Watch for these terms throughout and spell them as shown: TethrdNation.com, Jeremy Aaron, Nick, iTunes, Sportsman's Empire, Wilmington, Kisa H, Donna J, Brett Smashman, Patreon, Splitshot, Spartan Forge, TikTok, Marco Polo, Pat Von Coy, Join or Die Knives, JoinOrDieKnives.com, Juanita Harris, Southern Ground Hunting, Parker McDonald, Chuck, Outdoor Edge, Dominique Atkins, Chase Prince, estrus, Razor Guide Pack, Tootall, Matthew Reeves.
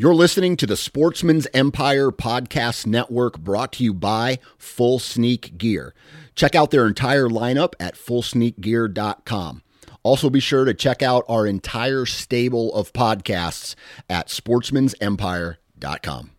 You're listening to the Sportsman's Empire Podcast Network, brought to you by Full Sneak Gear. Check out their entire lineup at fullsneakgear.com. Also be sure to check out our entire stable of podcasts at sportsmansempire.com.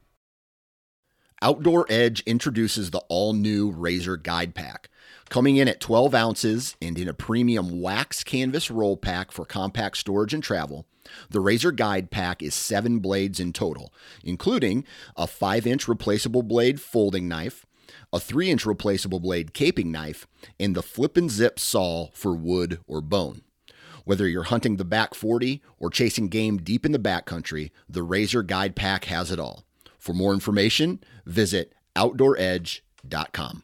Outdoor Edge introduces the all-new Razor Guide Pack, coming in at 12 ounces and in a premium wax canvas roll pack for compact storage and travel. The Razor Guide Pack is 7 blades in total, including a 5-inch replaceable blade folding knife, a 3-inch replaceable blade caping knife, and the flip and zip saw for wood or bone. Whether you're hunting the back 40 or chasing game deep in the backcountry, the Razor Guide Pack has it all. For more information, visit OutdoorEdge.com.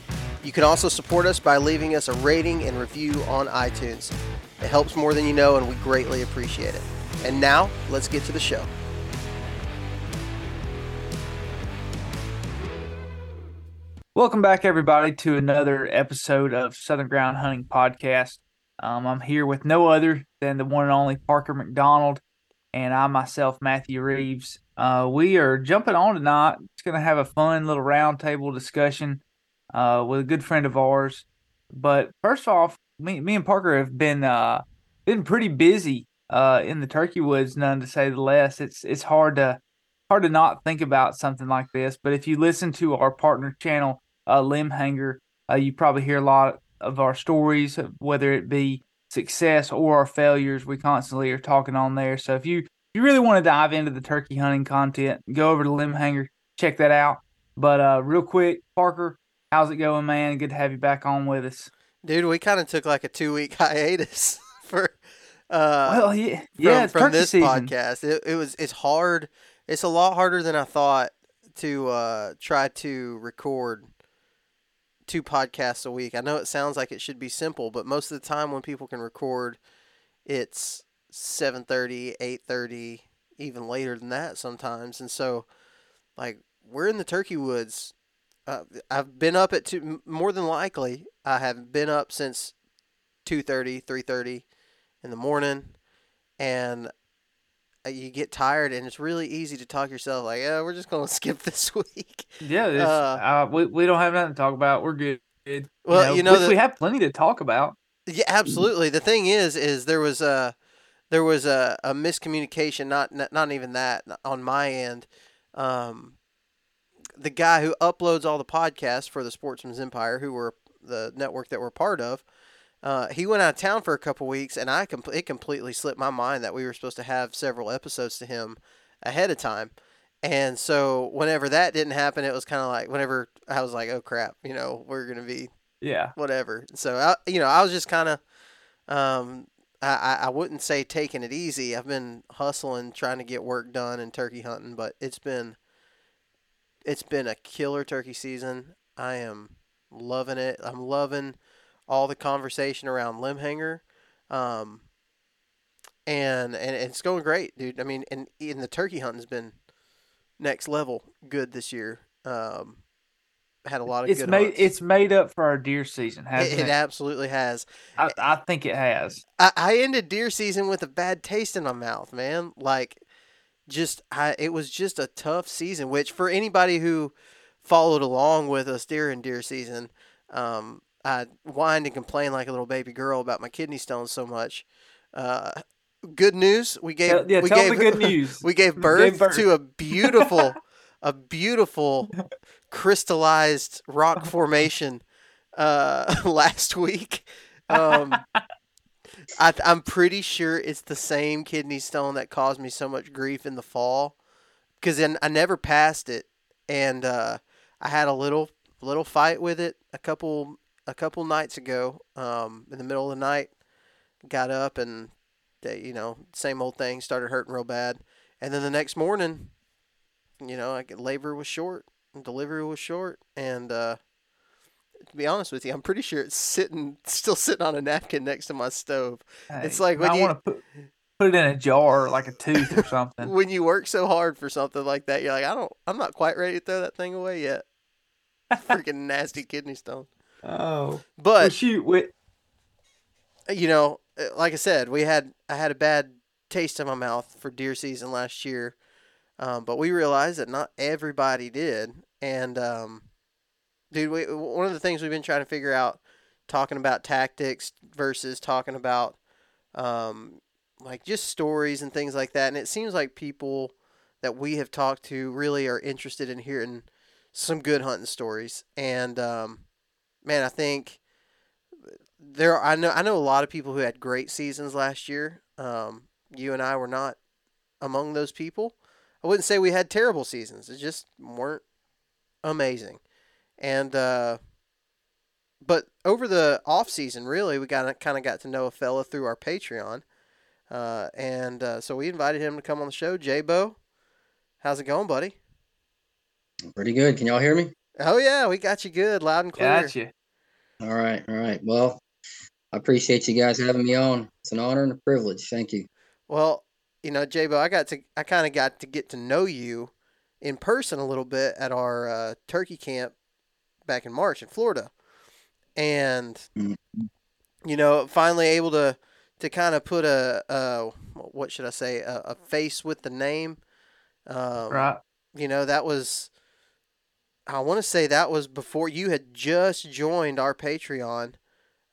You can also support us by leaving us a rating and review on iTunes. It helps more than you know, and we greatly appreciate it. And now, let's get to the show. Welcome back, everybody, to another episode of Southern Ground Hunting Podcast. I'm here with no other than the one and only Parker McDonald, and I myself, Matthew Reeves. We are jumping on tonight. It's going to have a fun little roundtable discussion with a good friend of ours. But first off, me and Parker have been pretty busy in the turkey woods, none to say the less. It's hard to not think about something like this. But if you listen to our partner channel, Limb Hanger, you probably hear a lot of our stories, whether it be success or our failures. We constantly are talking on there. So if you really want to dive into the turkey hunting content, go over to Limb Hanger, check that out. But real quick, Parker, how's it going, man? Good to have you back on with us. Dude, we kind of took like a 2-week hiatus for from this season. Podcast. It's hard. It's a lot harder than I thought to try to record 2 podcasts a week. I know it sounds like it should be simple, but most of the time when people can record, it's 7:30, 8:30, even later than that sometimes. And so, like, we're in the turkey woods. I've been up at more than likely, I have been up since 2:30, 3:30 in the morning, and you get tired, and it's really easy to talk yourself like, "Yeah, we're just gonna skip this week." Yeah, we don't have nothing to talk about. We're good. Well, we have plenty to talk about. Yeah, absolutely. The thing is there was a miscommunication, not even that on my end. The guy who uploads all the podcasts for the Sportsman's Empire, who were the network that we're part of, he went out of town for a couple weeks, and it completely slipped my mind that we were supposed to have several episodes to him ahead of time. And so whenever that didn't happen, it was kind of like, whenever I was like, oh crap, we're going to be, whatever. So I was just kind of, I wouldn't say taking it easy. I've been hustling, trying to get work done and turkey hunting, but it's been a killer turkey season. I am loving it. I'm loving all the conversation around Limb Hanger. And it's going great, dude. I mean, and the turkey hunting has been next level good this year. Had a lot of good hunts. It's made up for our deer season, hasn't it? It absolutely has. I think it has. I ended deer season with a bad taste in my mouth, man. Like, it was just a tough season, which for anybody who followed along with us during deer season, I whined and complained like a little baby girl about my kidney stones so much. Good news, we gave birth to a beautiful crystallized rock formation last week. I'm pretty sure it's the same kidney stone that caused me so much grief in the fall, because then I never passed it, and I had a little fight with it a couple nights ago. In the middle of the night, got up and you know, same old thing, started hurting real bad. And then the next morning, you know, labor was short, delivery was short, and to be honest with you, I'm pretty sure it's still sitting on a napkin next to my stove. Hey, it's like when you want to put it in a jar, like a tooth or something. When you work so hard for something like that, you're like, I'm not quite ready to throw that thing away yet. Freaking nasty kidney stone. Oh, but shoot, you know, like I said, I had a bad taste in my mouth for deer season last year, but we realized that not everybody did, and dude, one of the things we've been trying to figure out, talking about tactics versus talking about like just stories and things like that, and it seems like people that we have talked to really are interested in hearing some good hunting stories, and man, I think I know a lot of people who had great seasons last year. You and I were not among those people. I wouldn't say we had terrible seasons. It just weren't amazing. And but over the off season, really, we got to know a fella through our Patreon, so we invited him to come on the show. Jaybo, how's it going, buddy? Pretty good. Can y'all hear me? Oh yeah, we got you good, loud and clear. Got you. All right. Well, I appreciate you guys having me on. It's an honor and a privilege. Thank you. Well, you know, Jaybo, I kind of got to get to know you in person a little bit at our turkey camp back in March in Florida, and you know, finally able to kind of put a face with the name. Right. You know, I want to say that was before you had just joined our Patreon,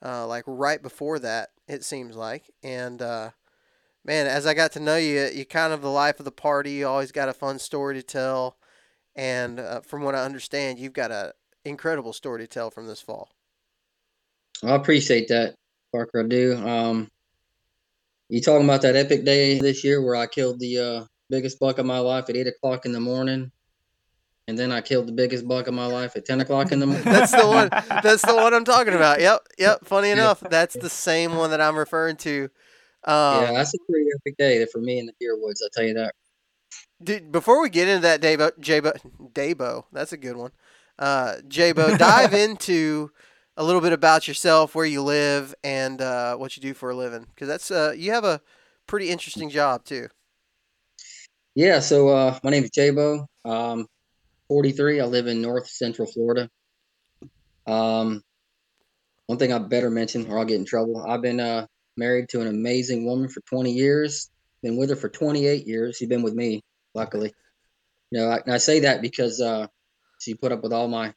like right before that, it seems like. And, man, as I got to know you, you're kind of the life of the party. You always got a fun story to tell. And from what I understand, you've got an incredible story to tell from this fall. I appreciate that, Parker. I do. You talking about that epic day this year where I killed the biggest buck of my life at 8 o'clock in the morning? And then I killed the biggest buck of my life at 10 o'clock in the morning. That's the one I'm talking about. Yep. Funny enough, that's the same one that I'm referring to. Yeah, that's a pretty epic day for me in the deer woods, I'll tell you that. Dude, before we get into that, Jaybo, that's a good one. Jaybo, dive into a little bit about yourself, where you live, and what you do for a living. Because that's you have a pretty interesting job, too. Yeah, so my name is Jaybo. 43. I live in north central Florida. One thing I better mention or I'll get in trouble. I've been married to an amazing woman for 20 years. Been with her for 28 years. She's been with me, luckily. You know, I say that because she put up with all my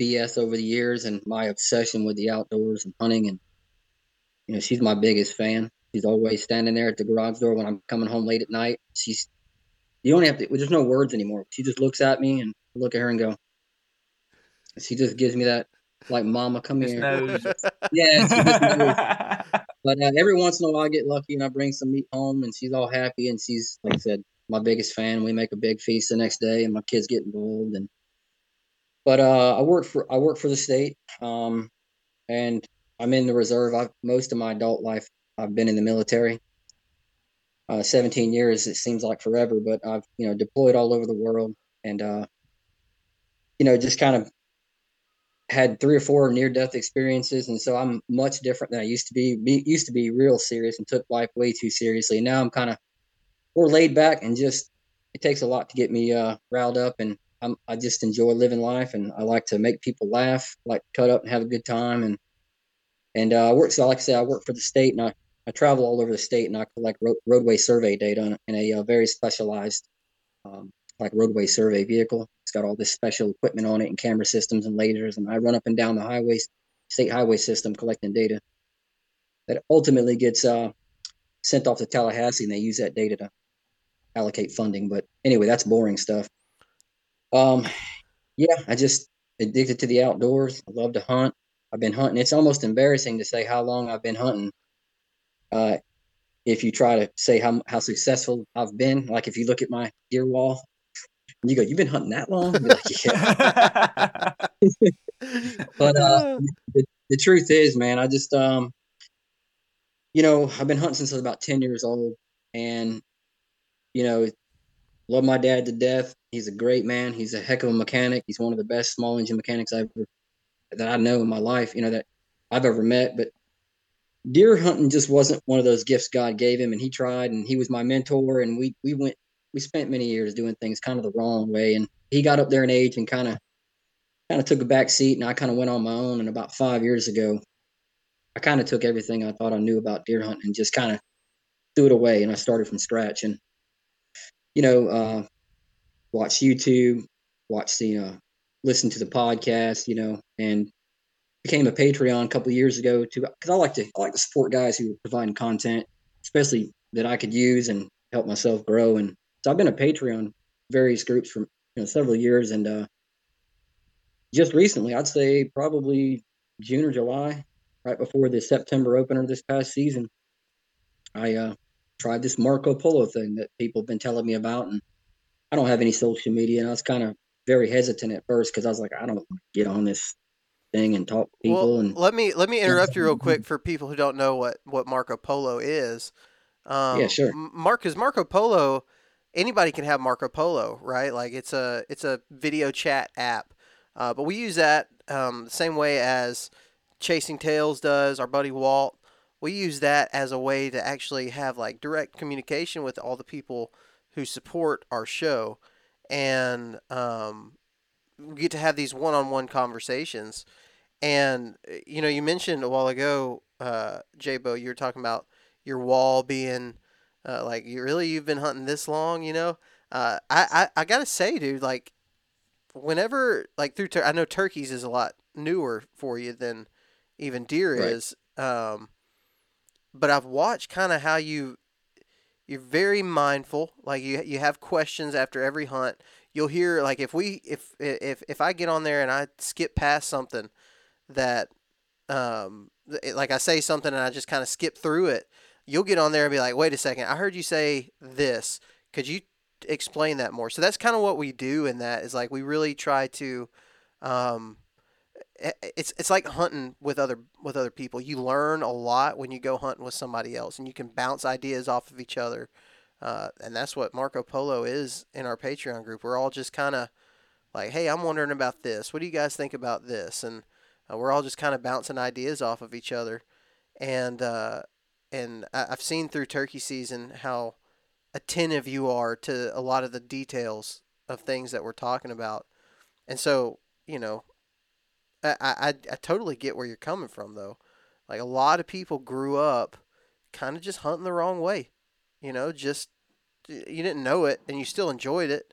BS over the years and my obsession with the outdoors and hunting. And, you know, she's my biggest fan. She's always standing there at the garage door when I'm coming home late at night. You don't have to, there's no words anymore. She just looks at me and I look at her and go, she just gives me that, like, mama, come here. Knows. Yeah, she just knows. But every once in a while I get lucky and I bring some meat home and she's all happy. And she's, like I said, my biggest fan. We make a big feast the next day and my kids get involved. But I work for the state, and I'm in the reserve. Most of my adult life, I've been in the military. 17 years, it seems like forever, but I've, you know, deployed all over the world and, you know, just kind of had 3 or 4 near-death experiences. And so I'm much different than I used to be. Used to be real serious and took life way too seriously. Now I'm kind of more laid back and just, it takes a lot to get me riled up, and I just enjoy living life, and I like to make people laugh, like cut up and have a good time. And I work, so like I said, I work for the state, and I travel all over the state, and I collect roadway survey data in a very specialized, like, roadway survey vehicle. It's got all this special equipment on it and camera systems and lasers, and I run up and down the state highway system collecting data that ultimately gets sent off to Tallahassee, and they use that data to allocate funding. But anyway, that's boring stuff. Yeah, I just addicted to the outdoors. I love to hunt. I've been hunting. It's almost embarrassing to say how long I've been hunting. If you try to say how successful I've been, like if you look at my deer wall and you go, "You've been hunting that long?" You're like, "Yeah." But the truth is, man, I just you know, I've been hunting since I was about 10 years old, and, you know, love my dad to death. He's a great man. He's a heck of a mechanic. He's one of the best small engine mechanics that I know in my life, you know, that I've ever met. But deer hunting just wasn't one of those gifts God gave him, and he tried, and he was my mentor, and we spent many years doing things kind of the wrong way. And he got up there in age and kind of took a back seat, and I kind of went on my own. And about 5 years ago, I kind of took everything I thought I knew about deer hunting and just kind of threw it away, and I started from scratch. And, you know, watched YouTube, listened to the podcast, you know, and became a Patreon a couple of years ago too, because I like to support guys who are providing content, especially that I could use and help myself grow. And so I've been a Patreon various groups for, you know, several years, and just recently, I'd say probably June or July, right before the September opener this past season, I tried this Marco Polo thing that people have been telling me about, and I don't have any social media, and I was kind of very hesitant at first because I was like, I don't want to get on this thing and talk to people. Well, and let me interrupt you real quick for people who don't know what Marco Polo is. Yeah, sure. Marco Polo, anybody can have Marco Polo, right? Like it's a video chat app. But we use that the same way as Chasing Tails does, our buddy Walt. We use that as a way to actually have like direct communication with all the people who support our show, and we get to have these one-on-one conversations. And, you know, you mentioned a while ago, Jaybo, you were talking about your wall being like, you've been hunting this long, you know? I got to say, dude, like, whenever, like, I know turkeys is a lot newer for you than even deer is, but I've watched kind of how you're very mindful. Like you have questions after every hunt. You'll hear, like, if I get on there and I skip past something that, like I say something and I just kind of skip through it, you'll get on there and be like, wait a second, I heard you say this. Could you explain that more? So that's kind of what we do in that, is like we really try to it's like hunting with other people. You learn a lot when you go hunting with somebody else, and you can bounce ideas off of each other, and that's what Marco Polo is in our Patreon group. We're all just kind of like, hey, I'm wondering about this, what do you guys think about this? And we're all just kind of bouncing ideas off of each other. And I've seen through turkey season how attentive you are to a lot of the details of things that we're talking about. And so, you know, I totally get where you're coming from, though. Like, a lot of people grew up kind of just hunting the wrong way, you know, just, you didn't know it and you still enjoyed it,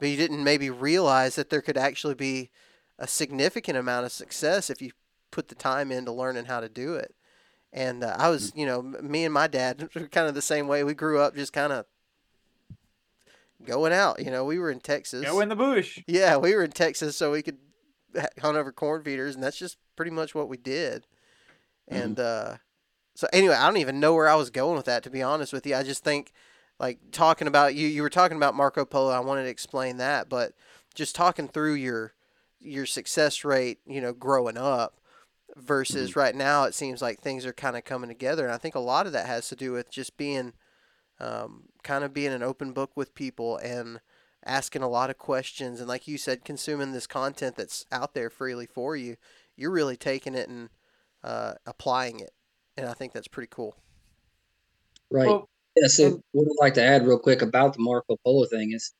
but you didn't maybe realize that there could actually be a significant amount of success if you put the time into learning how to do it. And I was, you know, me and my dad were kind of the same way. We grew up just kind of going out. You know, we were in Texas. Go in the bush. Yeah, we were in Texas so we could hunt over corn feeders, and that's just pretty much what we did. Mm-hmm. And so anyway, I don't even know where I was going with that, to be honest with you. I just think, like, talking about you were talking about Marco Polo. I wanted to explain that, but just talking through your success rate, you know, growing up, versus right now, it seems like things are kind of coming together. And I think a lot of that has to do with just being kind of being an open book with people and asking a lot of questions. And like you said, consuming this content that's out there freely for you, you're really taking it and applying it. And I think that's pretty cool. Right. Well, yeah. So what I'd like to add real quick about the Marco Polo thing is,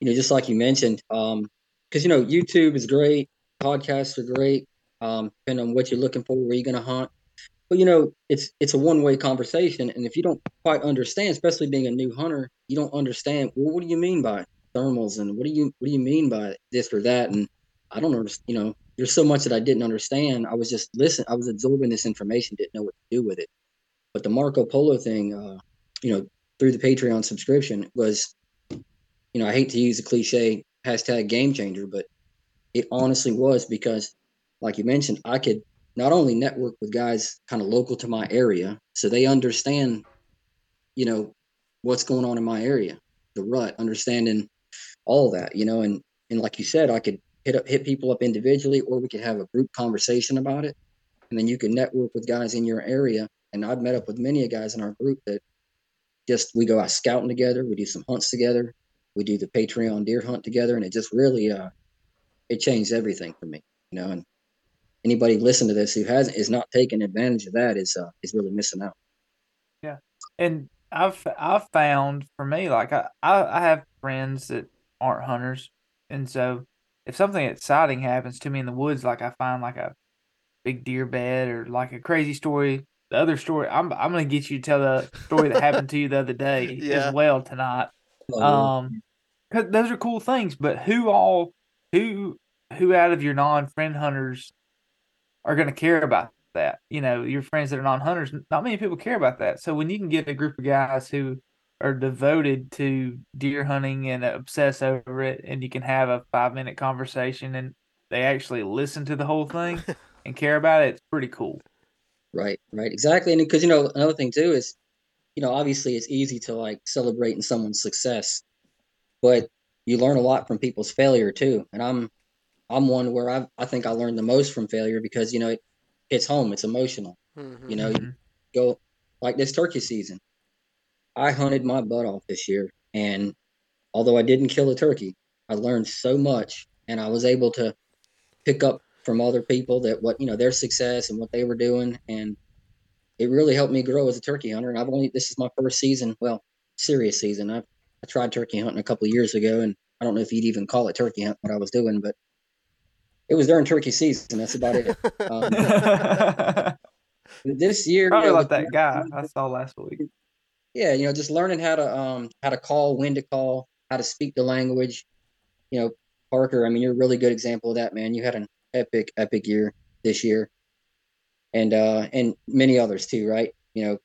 you know, just like you mentioned, because, you know, YouTube is great. Podcasts are great. Depending on what you're looking for, where you're going to hunt. But, you know, it's a one-way conversation. And if you don't quite understand, especially being a new hunter, you don't understand, well, what do you mean by thermals? And what do you mean by this or that? And I don't understand, you know, there's so much that I didn't understand. I was just listening. I was absorbing this information, didn't know what to do with it. But the Marco Polo thing, you know, through the Patreon subscription was, you know, I hate to use the cliche hashtag game changer, but it honestly was, because like you mentioned, I could not only network with guys kind of local to my area, so they understand, you know, what's going on in my area, the rut, understanding all that, you know, and like you said, I could hit people up individually, or we could have a group conversation about it. And then you can network with guys in your area And I've met up with many of guys in our group that just, we go out scouting together. We do some hunts together. We do the Patreon deer hunt together. And it just really, it changed everything for me, you know, and anybody listen to this who hasn't, is not taking advantage of that is really missing out. Yeah. And I've found for me, like I have friends that aren't hunters. And so if something exciting happens to me in the woods, like I find like a big deer bed or like a crazy story, the other story, I'm going to get you to tell the story that happened to you the other day as well tonight. Cause those are cool things, but who out of your non-friend hunters are going to care about that? You know, your friends that are non-hunters, not many people care about that. So when you can get a group of guys who are devoted to deer hunting and obsess over it, and you can have a 5-minute conversation and they actually listen to the whole thing and care about it, it's pretty cool. Right. Exactly. And because, you know, another thing too is, you know, obviously it's easy to like celebrate in someone's success, but you learn a lot from people's failure too. And I'm one where I think I learned the most from failure because, you know, it hits home, it's emotional, you know, you go like this turkey season. I hunted my butt off this year. And although I didn't kill a turkey, I learned so much and I was able to pick up from other people that what, you know, their success and what they were doing. And it really helped me grow as a turkey hunter. And this is my first season. Well, serious season. I tried turkey hunting a couple of years ago and I don't know if you'd even call it turkey hunt, what I was doing, but it was during turkey season. That's about it. This year, probably like that guy I saw last week. Yeah, you know, just learning how to call, when to call, how to speak the language. You know, Parker, I mean, you're a really good example of that, man. You had an epic year this year, and many others too, right? You know,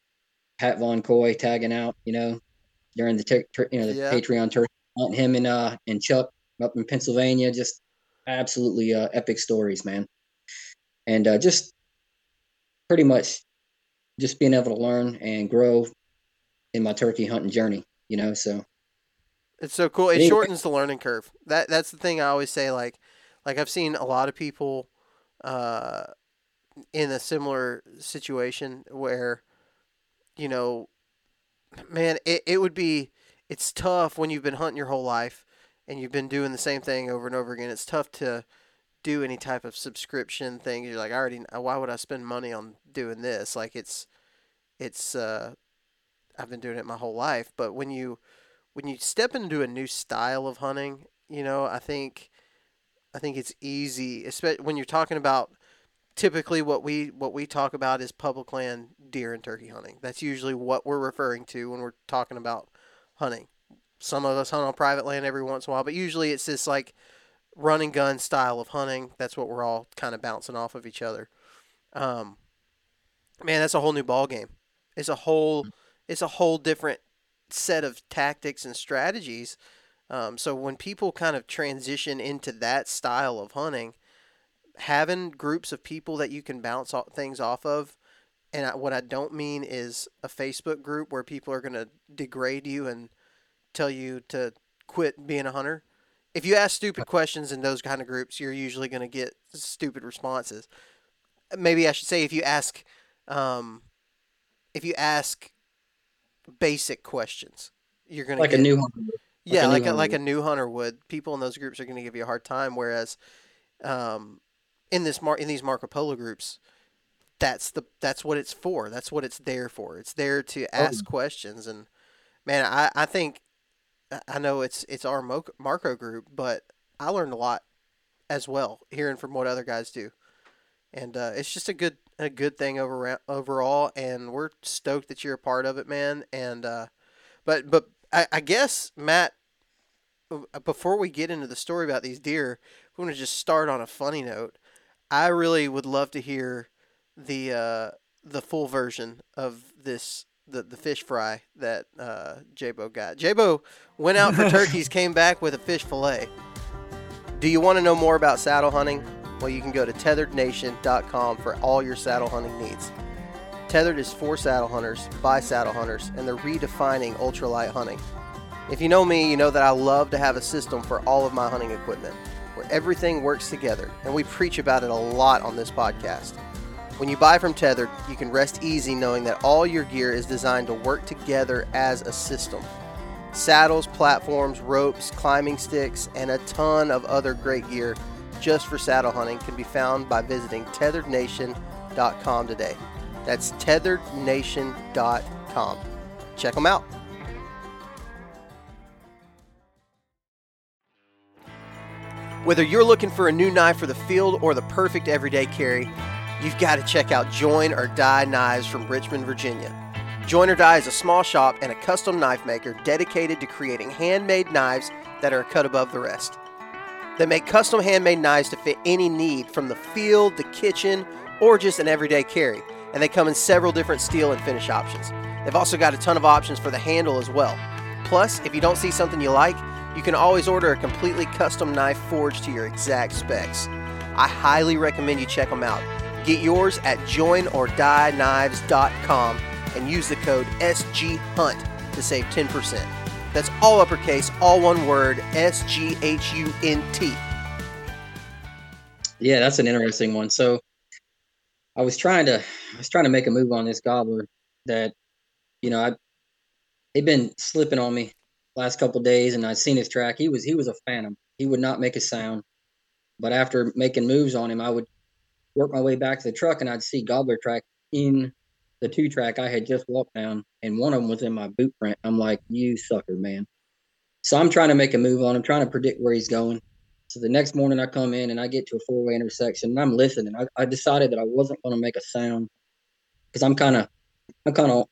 Pat Von Coy tagging out, you know, during the Patreon turkey, him and Chuck up in Pennsylvania, just. Absolutely epic stories, man. And just pretty much just being able to learn and grow in my turkey hunting journey, you know, so. It's so cool. It shortens the learning curve. That's the thing I always say, like I've seen a lot of people in a similar situation where, you know, man, it's tough when you've been hunting your whole life. And you've been doing the same thing over and over again. It's tough to do any type of subscription thing. You're like, why would I spend money on doing this? Like it's I've been doing it my whole life. But when you step into a new style of hunting, you know, I think it's easy, especially when you're talking about typically what we talk about is public land deer and turkey hunting. That's usually what we're referring to when we're talking about hunting. Some of us hunt on private land every once in a while, but usually it's this like run and gun style of hunting. That's what we're all kind of bouncing off of each other. Man, that's a whole new ball game. It's a whole different set of tactics and strategies. So when people kind of transition into that style of hunting, having groups of people that you can bounce things off of. And what I don't mean is a Facebook group where people are going to degrade you and tell you to quit being a hunter. If you ask stupid questions in those kind of groups, you're usually going to get stupid responses. Maybe I should say if you ask basic questions, you're going to get... Like a new hunter would. People in those groups are going to give you a hard time, whereas in these Marco Polo groups, that's what it's for. That's what it's there for. It's there to ask questions and... Man, I think I know it's our Marco group, but I learned a lot as well, hearing from what other guys do, and it's just a good thing overall. And we're stoked that you're a part of it, man. And but I guess, Matt, before we get into the story about these deer, we want to just start on a funny note. I really would love to hear the full version of this. The fish fry that Jaybo got. Jaybo went out for turkeys, came back with a fish fillet. Do you want to know more about saddle hunting? Well, you can go to TethrdNation.com for all your saddle hunting needs. Tethrd is for saddle hunters, by saddle hunters, and they're redefining ultralight hunting. If you know me, you know that I love to have a system for all of my hunting equipment, where everything works together, and we preach about it a lot on this podcast. When you buy from Tethrd, you can rest easy knowing that all your gear is designed to work together as a system. Saddles, platforms, ropes, climbing sticks, and a ton of other great gear just for saddle hunting can be found by visiting TethrdNation.com today. That's TethrdNation.com. Check them out. Whether you're looking for a new knife for the field or the perfect everyday carry, you've got to check out Join or Die Knives from Richmond, Virginia. Join or Die is a small shop and a custom knife maker dedicated to creating handmade knives that are a cut above the rest. They make custom handmade knives to fit any need from the field, the kitchen, or just an everyday carry, and they come in several different steel and finish options. They've also got a ton of options for the handle as well. Plus, if you don't see something you like, you can always order a completely custom knife forged to your exact specs. I highly recommend you check them out. Get yours at JoinOrDieKnives.com and use the code SGHUNT to save 10%. That's all uppercase, all one word, S-G-H-U-N-T. Yeah, that's an interesting one. So I was trying to make a move on this gobbler that, you know, they've been slipping on me last couple of days, and I'd seen his track. He was a phantom. He would not make a sound. But after making moves on him, I would work my way back to the truck, and I'd see gobbler track in the two track I had just walked down, and one of them was in my boot print. I'm like, you sucker, man. So I'm trying to make a move on him, trying to predict where he's going. So the next morning I come in and I get to a four-way intersection and I'm listening. I decided that I wasn't going to make a sound because I'm kind of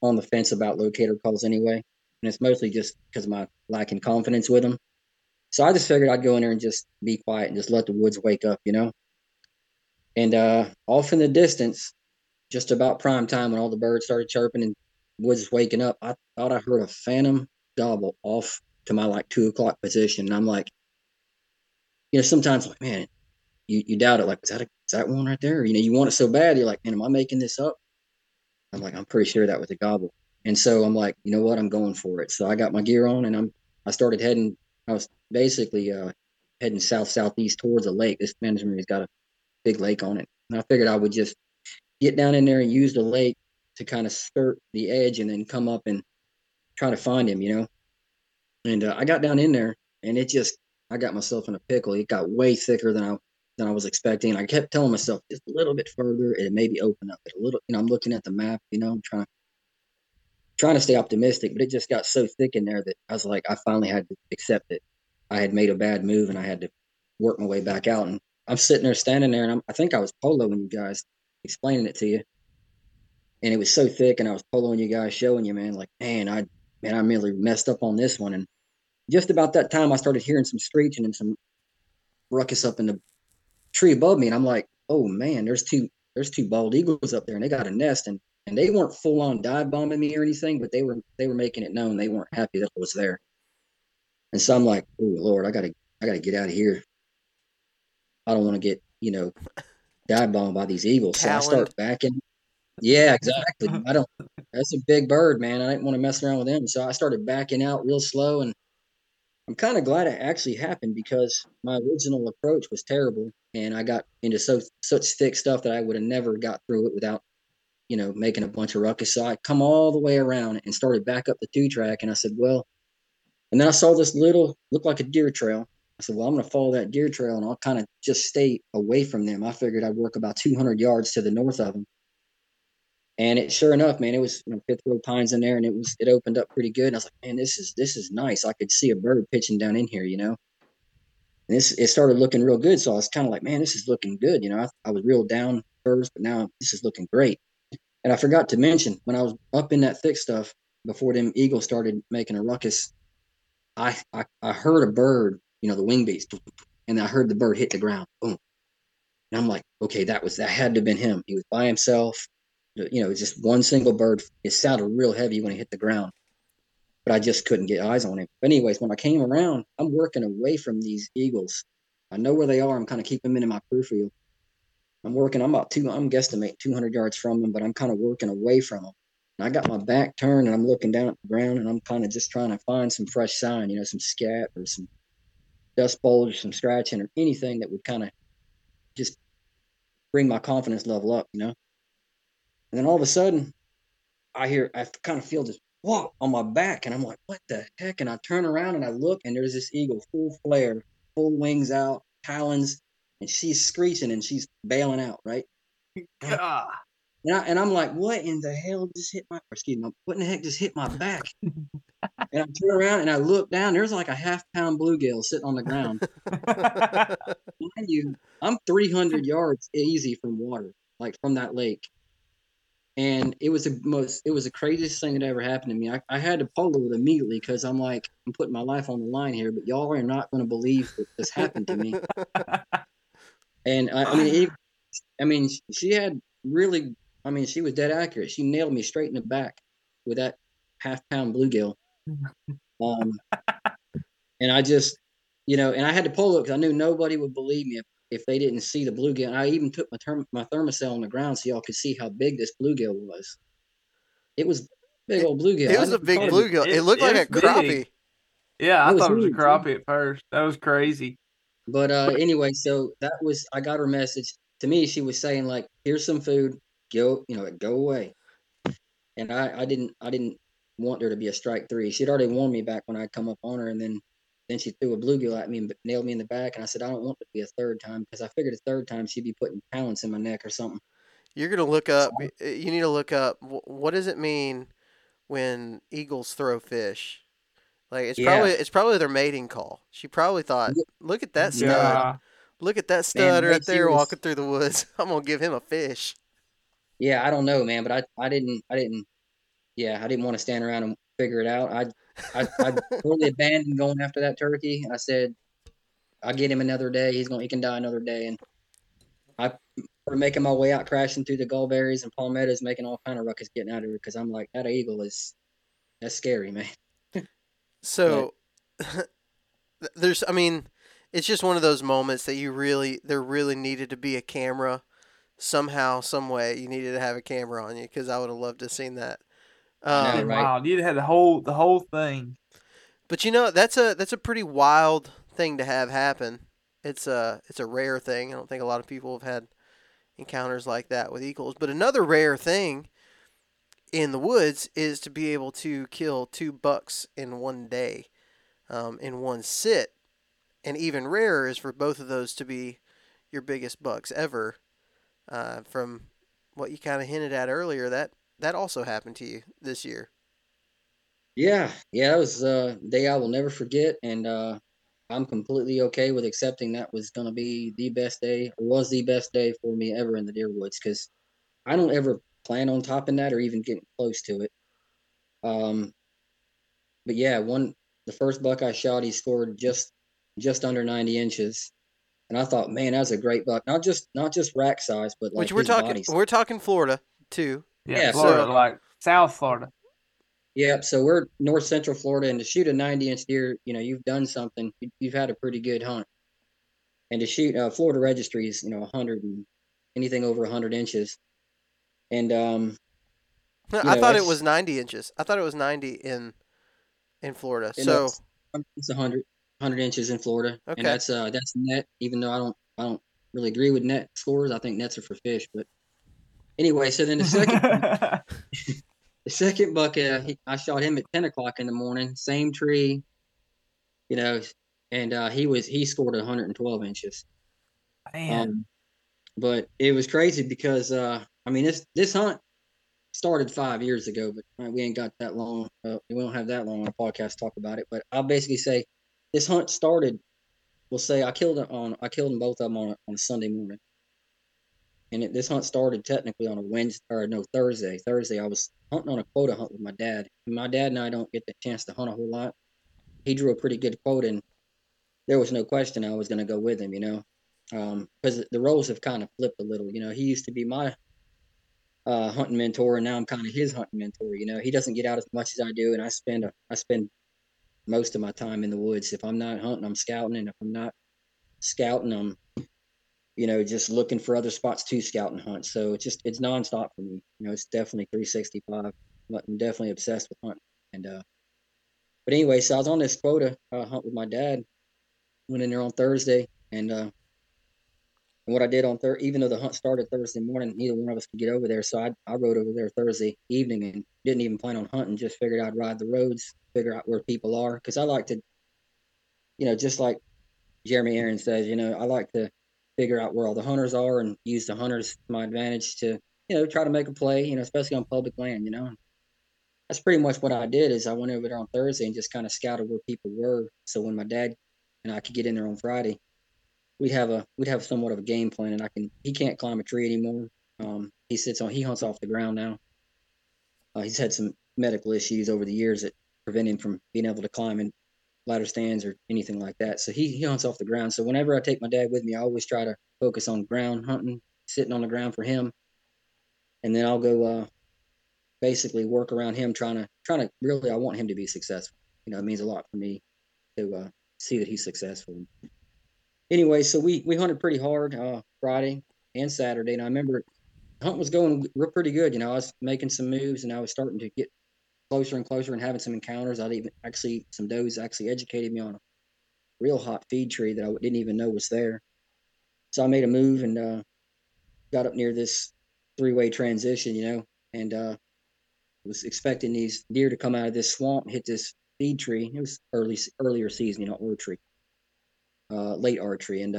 on the fence about locator calls anyway. And it's mostly just because of my lack in confidence with them. So I just figured I'd go in there and just be quiet and just let the woods wake up, you know? And off in the distance, just about prime time when all the birds started chirping and woods waking up, I thought I heard a phantom gobble off to my like 2 o'clock position. And I'm like, you know, sometimes like, man, you doubt it. Like, is that one right there? You know, you want it so bad. You're like, man, am I making this up? I'm like, I'm pretty sure that was a gobble. And so I'm like, you know what? I'm going for it. So I got my gear on and I started heading. I was basically heading southeast towards a lake. This management has got a big lake on it, and I figured I would just get down in there and use the lake to kind of skirt the edge and then come up and try to find him, you know. And I got down in there, and I got myself in a pickle. It got way thicker than I was expecting. I kept telling myself just a little bit further and maybe open up a little, you know. I'm looking at the map, you know, I'm trying to stay optimistic, but it just got so thick in there that I was like, I finally had to accept it. I had made a bad move and I had to work my way back out. And I'm sitting there, standing there, and I think I was poloing you guys, explaining it to you. And it was so thick, and I was poloing you guys, showing you, man, like, I really messed up on this one. And just about that time, I started hearing some screeching and some ruckus up in the tree above me. And I'm like, oh man, there's two bald eagles up there, and they got a nest. And they weren't full on dive bombing me or anything, but they were making it known they weren't happy that I was there. And so I'm like, oh Lord, I gotta get out of here. I don't want to get, you know, dive bombed by these eagles. So I start backing. Yeah, exactly. That's a big bird, man. I didn't want to mess around with them. So I started backing out real slow, and I'm kind of glad it actually happened because my original approach was terrible, and I got into such thick stuff that I would have never got through it without, you know, making a bunch of ruckus. So I come all the way around and started back up the two track, and I said, well, and then I saw this looked like a deer trail. I said, well, I'm going to follow that deer trail, and I'll kind of just stay away from them. I figured I'd work about 200 yards to the north of them. And it, sure enough, man, it was, you know, fifth row pines in there, and it opened up pretty good. And I was like, man, this is nice. I could see a bird pitching down in here, you know. And it started looking real good. So I was kind of like, man, this is looking good. You know, I was real down first, but now this is looking great. And I forgot to mention, when I was up in that thick stuff, before them eagles started making a ruckus, I heard a bird, you know, the wing beats, and I heard the bird hit the ground. Boom. And I'm like, okay, that had to have been him. He was by himself. You know, just one single bird. It sounded real heavy when it hit the ground, but I just couldn't get eyes on him. But anyways, when I came around, I'm working away from these eagles. I know where they are. I'm kind of keeping them in my peripheral. I'm guesstimate 200 yards from them, but I'm kind of working away from them. And I got my back turned, and I'm looking down at the ground, and I'm kind of just trying to find some fresh sign, you know, some scat or some dust bulge, or some scratching or anything that would kind of just bring my confidence level up, you know. And then all of a sudden I kind of feel this whop on my back, and I'm like, what the heck? And I turn around and I look, and there's this eagle, full flare, full wings out, talons, and she's screeching and she's bailing out, right? Yeah. And I'm like, what in the hell just hit my, what in the heck just hit my back? And I turn around and I look down. There's like a half-pound bluegill sitting on the ground. Mind you, I'm 300 yards easy from water, like from that lake. And it was the craziest thing that ever happened to me. I had to polo it immediately because I'm like, I'm putting my life on the line here, but y'all are not going to believe that this happened to me. And I mean, she had really... I mean, she was dead accurate. She nailed me straight in the back with that half-pound bluegill. And I just, and I had to polo it because I knew nobody would believe me if they didn't see the bluegill. And I even took my thermocell on the ground so y'all could see how big this bluegill was. It was big old bluegill. It was a big bluegill. It looked like a crappie. Yeah, I thought it was a crappie at first. That was crazy. But anyway, so that was, I got her message. To me, she was saying, like, here's some food. Go, go away. And I didn't want there to be a strike three. She'd already warned me back when I come up on her, and then she threw a bluegill at me and nailed me in the back. And I said, I don't want it to be a third time, because I figured a third time she'd be putting talons in my neck or something. You're gonna look up. You need to look up. What does it mean when eagles throw fish? Like it's probably their mating call. She probably thought, look at that stud. Yeah. Look at that stud right there walking through the woods. I'm gonna give him a fish. Yeah, I don't know, man, but I didn't want to stand around and figure it out. I totally abandoned going after that turkey. I said, I'll get him another day. He can die another day. And I were making my way out, crashing through the gallberries and palmettos, making all kind of ruckus getting out of here, because I'm like, that eagle that's scary, man. So it's just one of those moments that there really needed to be a camera. Somehow, some way, you needed to have a camera on you, because I would have loved to have seen that. Wow, you'd have had the whole thing. But that's a pretty wild thing to have happen. It's a rare thing. I don't think a lot of people have had encounters like that with eagles. But another rare thing in the woods is to be able to kill 2 bucks in one day, in one sit. And even rarer is for both of those to be your biggest bucks ever. From what you kind of hinted at earlier, that also happened to you this year. Yeah, that was a day I will never forget, and I'm completely okay with accepting that was going to be the best day for me ever in the deer woods, because I don't ever plan on topping that or even getting close to it. But yeah, the first buck I shot, he scored just under 90 inches. And I thought, man, that was a great buck. Not just rack size, but like his body size. We're talking Florida too. Yeah, Florida, so, like South Florida. Yeah, so we're north central Florida, and to shoot a 90-inch deer, you've done something. You've had a pretty good hunt. And to shoot Florida registries, 100 and anything over 100 inches. And I thought it was 90 inches. I thought it was 90 in Florida. So it's 100. 100 inches in Florida, okay. And that's net. Even though I don't really agree with net scores. I think nets are for fish. But anyway, so then the second buck, I shot him at 10 o'clock in the morning. Same tree, and he scored 112 inches. Damn. But it was crazy because this hunt started 5 years ago, but we ain't got that long. We don't have that long on a podcast to talk about it. But I'll basically say, this hunt started, we'll say I killed them both of them on a Sunday morning. And this hunt started technically on a Thursday. Thursday, I was hunting on a quota hunt with my dad. And my dad and I don't get the chance to hunt a whole lot. He drew a pretty good quota, and there was no question I was going to go with him, because the roles have kind of flipped a little. He used to be my hunting mentor, and now I'm kind of his hunting mentor. He doesn't get out as much as I do, and I spend most of my time in the woods. If I'm not hunting, I'm scouting, and if I'm not scouting, I'm just looking for other spots to scout and hunt. So it's nonstop for me. It's definitely 365. I'm definitely obsessed with hunting. And but anyway, so I was on this quota hunt with my dad. Went in there on Thursday, and And what I did on Thursday, even though the hunt started Thursday morning, neither one of us could get over there. So I rode over there Thursday evening and didn't even plan on hunting, just figured I'd ride the roads, figure out where people are. Because I like to, you know, just like Jeremy Aaron says, you know, I like to figure out where all the hunters are and use the hunters to my advantage to, you know, try to make a play, you know, especially on public land, you know. That's pretty much what I did is I went over there on Thursday and just kind of scouted where people were. So when my dad and I could get in there on Friday, we'd have somewhat of a game plan, and he can't climb a tree anymore. He hunts off the ground now. He's had some medical issues over the years that prevent him from being able to climb in ladder stands or anything like that. So he hunts off the ground. So whenever I take my dad with me, I always try to focus on ground hunting, sitting on the ground for him. And then I'll go, basically work around him, trying to really, I want him to be successful. You know, it means a lot for me to see that he's successful. Anyway, so we hunted pretty hard Friday and Saturday, and I remember the hunt was going real pretty good. You know, I was making some moves, and I was starting to get closer and closer and having some encounters. I'd even actually, some does actually educated me on a real hot feed tree that I didn't even know was there. So I made a move and got up near this three-way transition, you know, and was expecting these deer to come out of this swamp and hit this feed tree. It was earlier season, you know, archery, late archery, and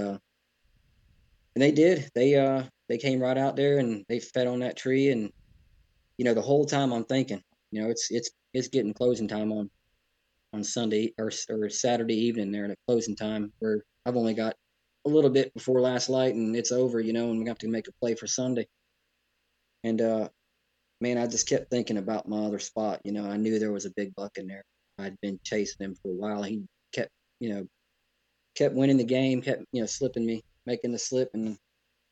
they did. They came right out there and they fed on that tree. And you know, the whole time I'm thinking, you know, it's getting closing time on Sunday or Saturday evening there, and at closing time where I've only got a little bit before last light and it's over, you know, and we have to make a play for Sunday. And man, I just kept thinking about my other spot. You know, I knew there was a big buck in there. I'd been chasing him for a while. He kept, you know, winning the game, kept, you know, slipping me, making the slip and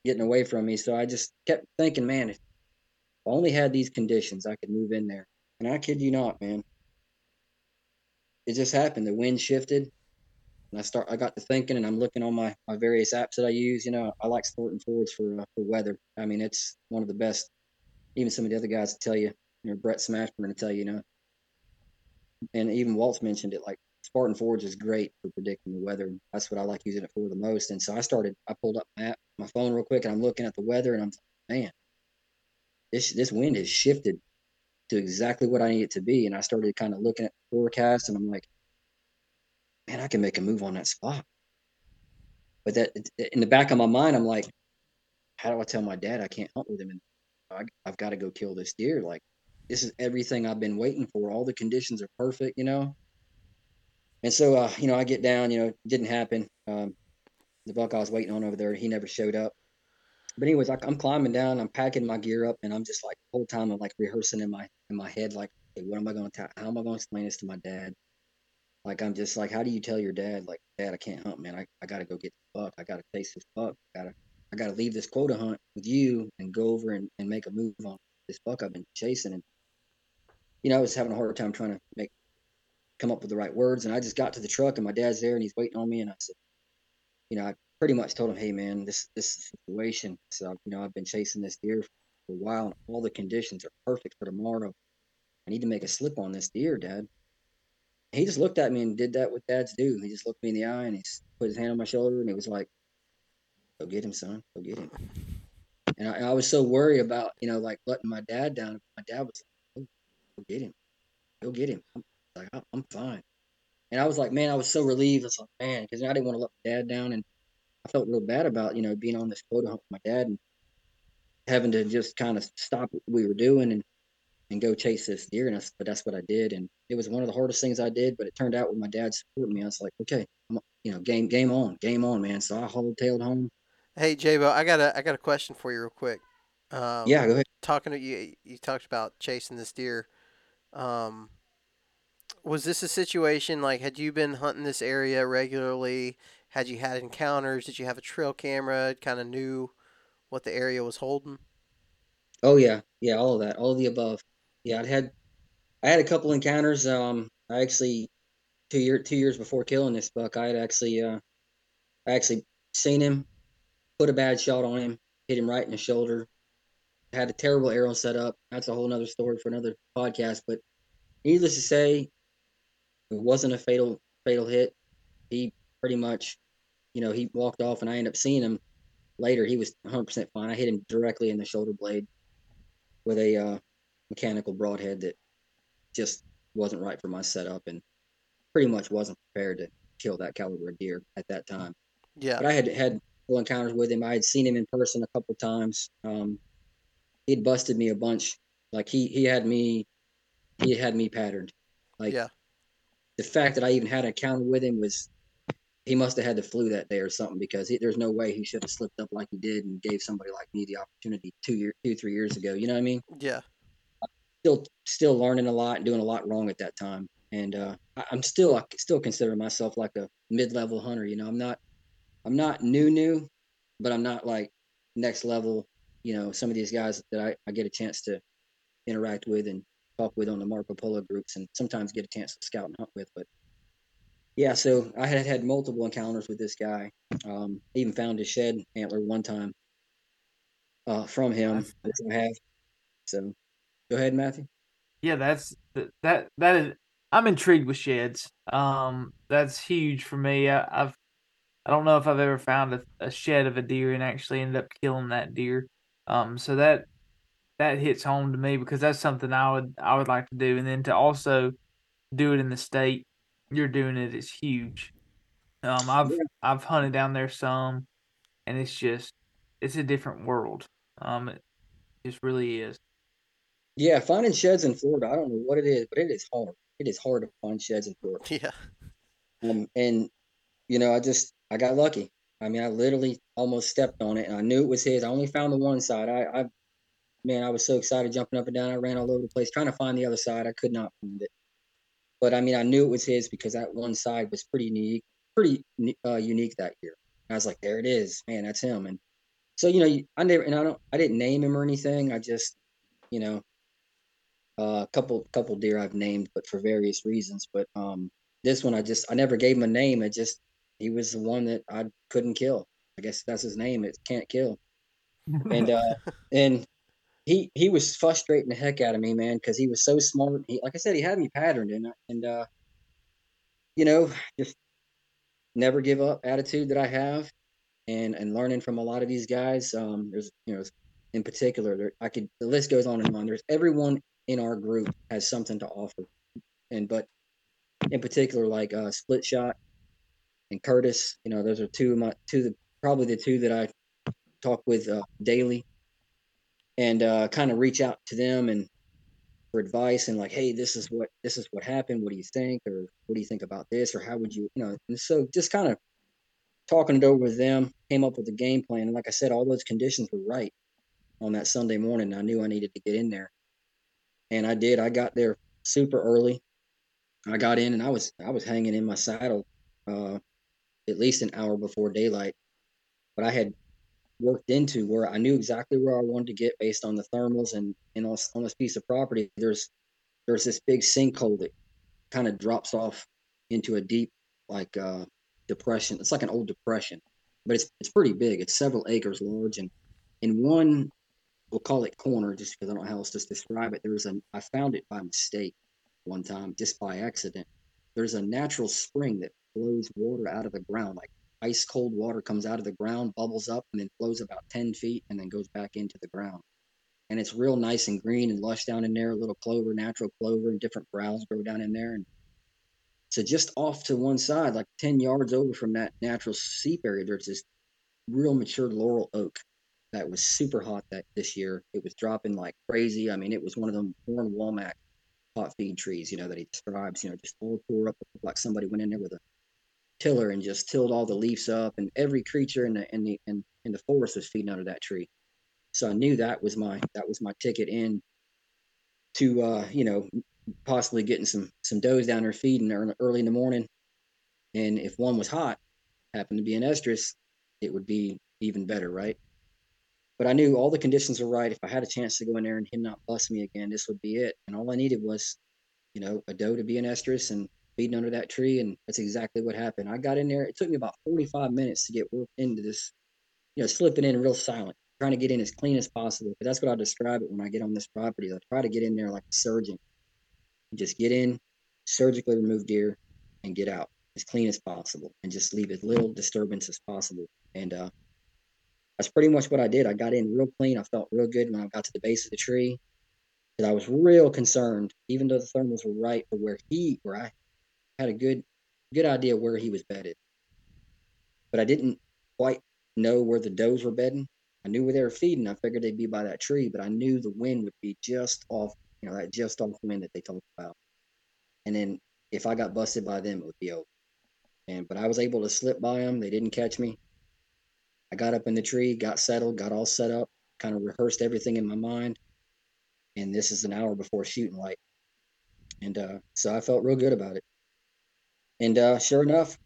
getting away from me. So I just kept thinking, man, if I only had these conditions, I could move in there. And I kid you not, man, it just happened. The wind shifted, and I got to thinking, and I'm looking on my various apps that I use. You know, I like Spartan Forge for weather. I mean, it's one of the best. Even some of the other guys tell you, you know, Brett Smashman will tell you, you know, and even Walt's mentioned it, like Spartan Forge is great for predicting the weather. That's what I like using it for the most. And so I pulled up my phone real quick, and I'm looking at the weather, and I'm like, man, this wind has shifted to exactly what I need it to be. And I started kind of looking at the forecast, and I'm like, man, I can make a move on that spot. But that in the back of my mind, I'm like, how do I tell my dad I can't hunt with him? And I've got to go kill this deer. Like, this is everything I've been waiting for. All the conditions are perfect, you know? And so, you know, I get down, you know, it didn't happen. The buck I was waiting on over there, he never showed up. But anyways, I'm climbing down, I'm packing my gear up, and I'm just like, the whole time I'm like rehearsing in my head, like, hey, how am I going to explain this to my dad? Like, I'm just like, how do you tell your dad, like, Dad, I can't hunt, man. I got to go get the buck. I got to face this buck. I got to leave this quota hunt with you and go over and make a move on this buck I've been chasing. And, you know, I was having a hard time trying to come up with the right words. And I just got to the truck, and my dad's there, and he's waiting on me. And I said, you know, I pretty much told him, hey, man, this is the situation. So, you know, I've been chasing this deer for a while, and all the conditions are perfect for tomorrow. I need to make a slip on this deer, Dad. He just looked at me and did that what dads do. He just looked me in the eye, and he put his hand on my shoulder, and it was like, go get him, son. Go get him. And I was so worried about, you know, like letting my dad down. My dad was like, go get him. Go get him. I'm like, I'm fine. And I was like, man, I was so relieved. I was like, man, because I didn't want to let my dad down. And I felt real bad about, you know, being on this photo hunt with my dad and having to just kind of stop what we were doing and go chase this deer. But that's what I did. And it was one of the hardest things I did. But it turned out with my dad supporting me, I was like, okay, you know, game on, man. So I hobbled-tailed home. Hey, Jaybo, I got a question for you real quick. Yeah, go ahead. Talking to you, you talked about chasing this deer. Was this a situation, like, had you been hunting this area regularly? Had you had encounters? Did you have a trail camera? Kind of knew what the area was holding? Oh, yeah. Yeah, all of that. All of the above. Yeah, I had a couple encounters. I actually, two years before killing this buck, I actually seen him. Put a bad shot on him, hit him right in the shoulder, had a terrible arrow set up. That's a whole nother story for another podcast. But needless to say, it wasn't a fatal hit. He pretty much, you know, he walked off, and I ended up seeing him later, he was 100% fine. I hit him directly in the shoulder blade with a mechanical broadhead that just wasn't right for my setup, and pretty much wasn't prepared to kill that caliber of deer at that time. Yeah. But I had encounters with him. I had seen him in person a couple of times. He'd busted me a bunch. Like he had me patterned. Like, yeah. The fact that I even had an encounter with him was, he must have had the flu that day or something, because there's no way he should have slipped up like he did and gave somebody like me the opportunity 2-3 years ago. You know what I mean? Yeah. Still learning a lot and doing a lot wrong at that time. And I still consider myself like a mid-level hunter. You know, I'm not new, but I'm not like next level. You know, some of these guys that I get a chance to interact with and talk with on the Marco Polo groups, and sometimes get a chance to scout and hunt with. But yeah, so I had multiple encounters with this guy. Even found his shed antler one time from him. I have. So go ahead, Matthew. Yeah, that is, I'm intrigued with sheds. That's huge for me. I don't know if I've ever found a shed of a deer and actually ended up killing that deer. So that hits home to me, because that's something I would like to do. And then to also do it in the state you're doing it is huge. I've hunted down there some, and it's a different world. It just really is. Yeah, finding sheds in Florida, I don't know what it is, but it is hard. It is hard to find sheds in Florida. Yeah. And you know, I got lucky. I mean, I literally almost stepped on it, and I knew it was his. I only found the one side. I was so excited, jumping up and down. I ran all over the place trying to find the other side. I could not find it. But I mean, I knew it was his because that one side was pretty unique that year. And I was like, there it is, man, that's him. And so, you know, I didn't name him or anything. I just, you know, a couple deer I've named, but for various reasons. But this one, I never gave him a name. He was the one that I couldn't kill. I guess that's his name. It can't kill. And he was frustrating the heck out of me, man, because he was so smart. He, like I said, he had me patterned, and you know, just never give up attitude that I have, and learning from a lot of these guys. There's, you know, in particular, the list goes on and on. There's everyone in our group has something to offer, but in particular, like Splitshot and Curtis. You know, those are probably the two that I talk with daily. And kind of reach out to them and for advice, and like, hey, this is what happened. What do you think? Or what do you think about this? Or how would you know? And so just kind of talking it over with them, came up with a game plan. And like I said, all those conditions were right on that Sunday morning. I knew I needed to get in there, and I did. I got there super early. I got in, and I was hanging in my saddle at least an hour before daylight, but I had worked into where I knew exactly where I wanted to get based on the thermals, and on this piece of property, there's this big sinkhole that kind of drops off into a deep, like depression. It's like an old depression, but it's pretty big. It's several acres large, and in one, we'll call it corner, just because I don't know how else to describe it. I found it by mistake one time, just by accident. There's a natural spring that blows water out of the ground, like ice cold water comes out of the ground, bubbles up, and then flows about 10 feet and then goes back into the ground. And it's real nice and green and lush down in there, a little clover, natural clover, and different browse grow down in there. And so just off to one side, like 10 yards over from that natural seep area, there's this real mature laurel oak that was super hot this year. It was dropping like crazy. I mean, it was one of them Warren Womack hot feed trees, you know, that he describes, you know, just all tore up, like somebody went in there with a tiller and just tilled all the leaves up, and every creature in the forest was feeding under that tree. So I knew that was my ticket in to you know, possibly getting some does down there feeding early in the morning. And if one was hot, happened to be an estrus, it would be even better, right? But I knew all the conditions were right. If I had a chance to go in there and him not bust me again, this would be it. And all I needed was, you know, a doe to be an estrus and feeding under that tree, and that's exactly what happened. I got in there. It took me about 45 minutes to get worked into this, you know, slipping in real silent, trying to get in as clean as possible. But that's what I describe it when I get on this property. I try to get in there like a surgeon. You just get in, surgically remove deer, and get out as clean as possible, and just leave as little disturbance as possible. And that's pretty much what I did. I got in real clean. I felt real good when I got to the base of the tree, because I was real concerned, even though the thermals were right for where I had a good idea where he was bedded. But I didn't quite know where the does were bedding. I knew where they were feeding. I figured they'd be by that tree, but I knew the wind would be just off, you know, that just off wind that they talked about. And then if I got busted by them, it would be over. But I was able to slip by them. They didn't catch me. I got up in the tree, got settled, got all set up, kind of rehearsed everything in my mind. And this is an hour before shooting light. And so I felt real good about it. And sure enough,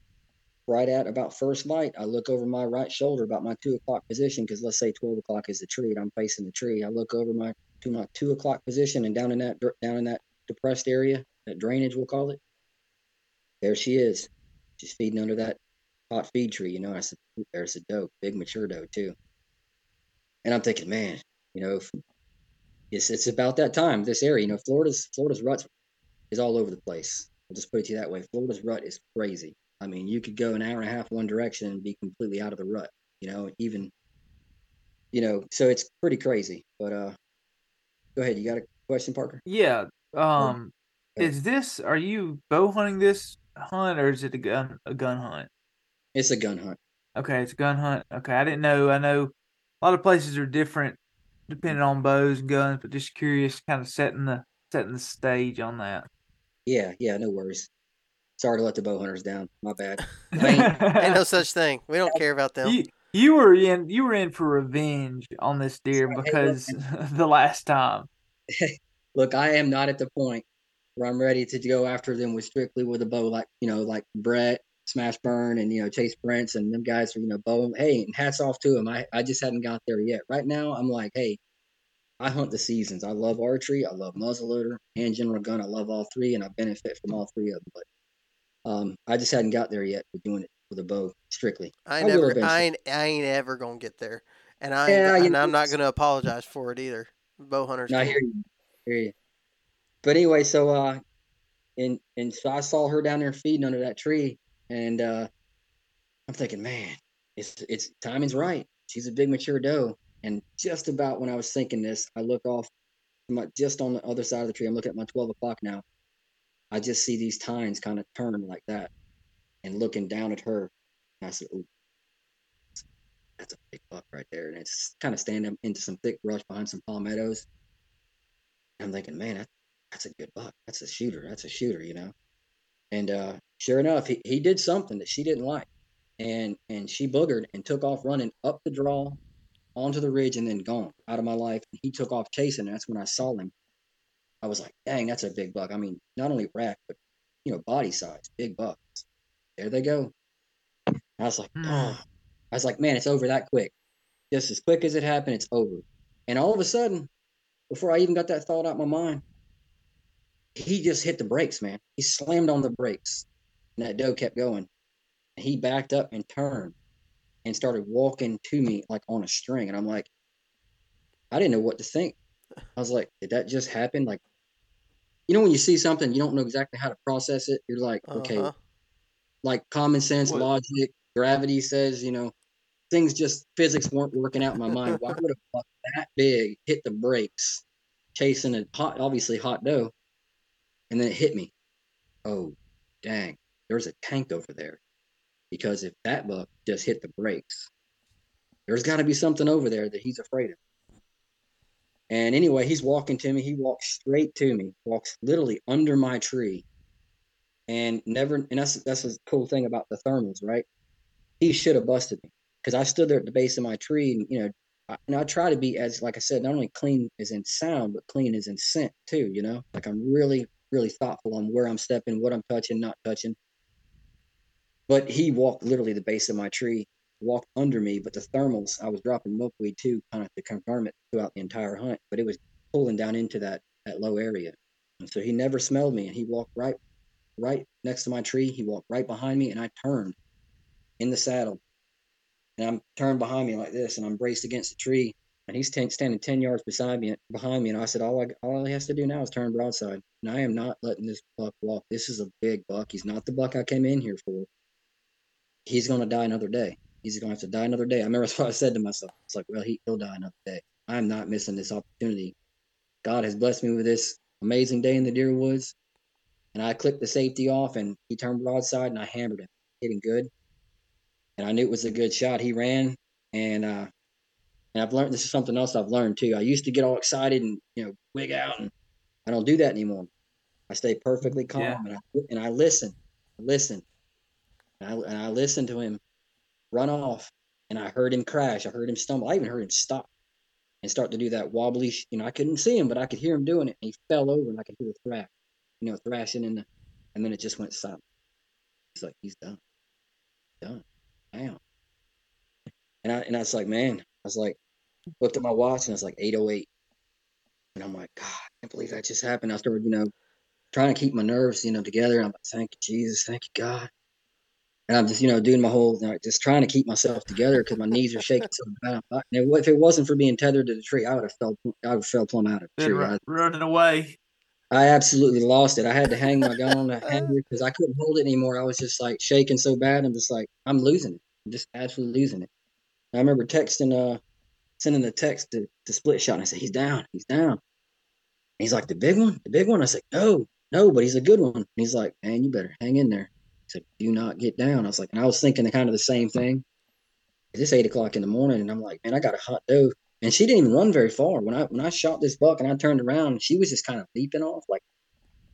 right at about first light, I look over my right shoulder about my 2 o'clock position, because let's say 12 o'clock is the tree and I'm facing the tree. I look over my 2 o'clock position, and down in that depressed area, that drainage we'll call it, there she is. She's feeding under that hot feed tree, you know. I said, there's a doe, big mature doe too. And I'm thinking, man, you know, it's about that time. This area, you know, Florida's rut is all over the place. I'll just put it to you that way. Florida's rut is crazy. I mean, you could go an hour and a half one direction and be completely out of the rut, you know, even, you know, so it's pretty crazy. But go ahead. You got a question, Parker? Yeah. Are you bow hunting this hunt, or is it a gun hunt? It's a gun hunt. Okay. It's a gun hunt. Okay. I didn't know. I know a lot of places are different depending on bows and guns, but just curious, kind of setting the stage on that. Yeah. Yeah. No worries. Sorry to let the bow hunters down. My bad. Ain't no such thing. We don't care about them. You were in for revenge on this deer because the last time. Look, I am not at the point where I'm ready to go after them with strictly with a bow, like, you know, like Brett Smashburn and, you know, Chase Prince and them guys were, you know, bow. Hey, and hats off to them. I just hadn't got there yet. Right now, I'm like, hey, I hunt the seasons. I love archery. I love muzzleloader and general gun. I love all three, and I benefit from all three of them. But I just hadn't got there yet with doing it with a bow strictly. I ain't ever gonna get there, and I'm not gonna apologize for it either. Bow hunters. I hear you. But anyway, so so I saw her down there feeding under that tree, and I'm thinking, man, it's timing's right. She's a big mature doe, and just about when I was thinking this, I look off just on the other side of the tree. I'm looking at my 12 o'clock now. I just see these tines kind of turn like that and looking down at her. And I said, ooh, that's a big buck right there. And it's kind of standing into some thick brush behind some palmettos. And I'm thinking, man, that's a good buck. That's a shooter, you know? And sure enough, he did something that she didn't like. And she boogered and took off running up the draw onto the ridge and then gone out of my life. And he took off chasing. And that's when I saw him. I was like, dang, that's a big buck. I mean, not only rack, but, you know, body size, big bucks. There they go. And I was like, oh. I was like, man, it's over that quick. Just as quick as it happened, it's over. And all of a sudden, before I even got that thought out of my mind, he just hit the brakes, man. He slammed on the brakes, and that doe kept going. And he backed up and turned and started walking to me like on a string. And I'm like, I didn't know what to think. I was like, did that just happen? Like, you know, when you see something, you don't know exactly how to process it. You're like, okay, like common sense, logic, gravity says, you know, things just physics weren't working out in my mind. Why would a buck that big hit the brakes chasing a obviously hot doe? And then it hit me. Oh, dang, there's a tank over there. Because if that buck just hit the brakes, there's got to be something over there that he's afraid of. And anyway, he's walking to me. He walks straight to me, walks literally under my tree, and that's the cool thing about the thermals, right? He should have busted me because I stood there at the base of my tree, and, you know, I try to be, as like I said, not only clean as in sound, but clean as in scent too. You know, like I'm really, really thoughtful on where I'm stepping, what I'm touching, not touching. But he walked literally the base of my tree. Walked under me, but the thermals, I was dropping milkweed too, kind of to confirm it throughout the entire hunt, but it was pulling down into that low area. And so he never smelled me, and he walked right next to my tree. He walked right behind me, and I turned in the saddle, and I'm turned behind me like this, and I'm braced against the tree, and he's standing 10 yards behind me, and I said, all he has to do now is turn broadside, and I am not letting this buck walk. This is a big buck. He's not the buck I came in here for. He's going to die another day. he's going to have to die another day. I remember that's what I said to myself. It's like, well, he'll die another day. I'm not missing this opportunity. God has blessed me with this amazing day in the deer woods. And I clicked the safety off, and he turned broadside, and I hammered him, hitting good. And I knew it was a good shot. He ran, and I've learned, this is something else I've learned too. I used to get all excited and, you know, wig out, and I don't do that anymore. I stay perfectly calm, and I listen. And I listened to him run off, and I heard him crash. I heard him stumble. I even heard him stop and start to do that wobbly. You know, I couldn't see him, but I could hear him doing it. And he fell over, and I could hear the thrash, you know, thrashing in the, and then it just went silent. It's like, he's done. Damn. And I was like, man, I was like, looked at my watch, and I was like 8:08. And I'm like, God, I can't believe that just happened. I started, you know, trying to keep my nerves, you know, together. And I'm like, thank you, Jesus. Thank you, God. And I'm just, you know, doing my whole, you know, just trying to keep myself together because my knees are shaking so bad. And if it wasn't for being tethered to the tree, I would have fell plumb out of the tree. Running away. I absolutely lost it. I had to hang my gun on the hanger because I couldn't hold it anymore. I was just like shaking so bad. I'm just like, I'm losing it. I'm just absolutely losing it. And I remember sending a text to Splitshot, and I said, he's down. And he's like, the big one. I said, no, but he's a good one. And he's like, man, you better hang in there. Said, do not get down. I was like, and I was thinking kind of the same thing. It's 8:00 in the morning, and I'm like, man, I got a hot doe. And she didn't even run very far. When I shot this buck and I turned around, she was just kind of leaping off. Like,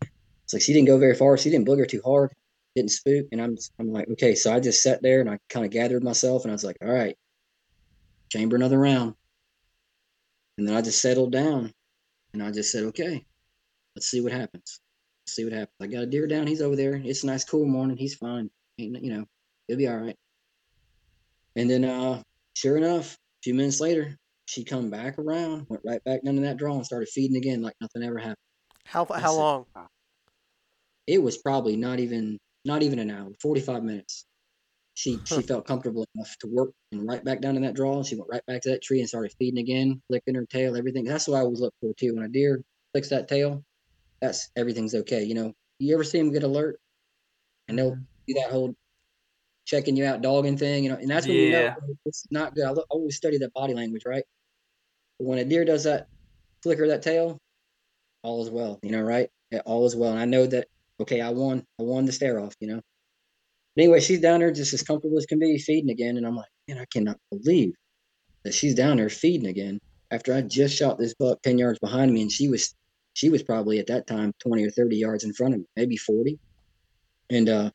it's like she didn't go very far. She didn't booger too hard, didn't spook. And I'm like, okay. So I just sat there and I kind of gathered myself, and I was like, all right, chamber another round. And then I just settled down, and I just said, okay, let's see what happens. I got a deer down. He's over there. It's a nice, cool morning. He's fine. You know, he'll be all right. And then, sure enough, a few minutes later, she come back around, went right back down to that draw, and started feeding again like nothing ever happened. How long? It was probably not even an hour, 45 minutes. She felt comfortable enough to work and right back down to that draw, and she went right back to that tree and started feeding again, flicking her tail, everything. That's what I always look for too. When a deer flicks that tail, that's everything's okay. You know, you ever see them get alert, and they'll do that whole checking you out, dogging thing, you know, and that's when you know it's not good. I always study that body language, right? But when a deer does that, flicker that tail, all is well, you know, right? All is well, and I know that. Okay, I won the stare off, you know. But anyway, she's down there just as comfortable as can be, feeding again, and I'm like, man, I cannot believe that she's down there feeding again after I just shot this buck 10 yards behind me, and she was probably at that time 20 or 30 yards in front of me, maybe 40, and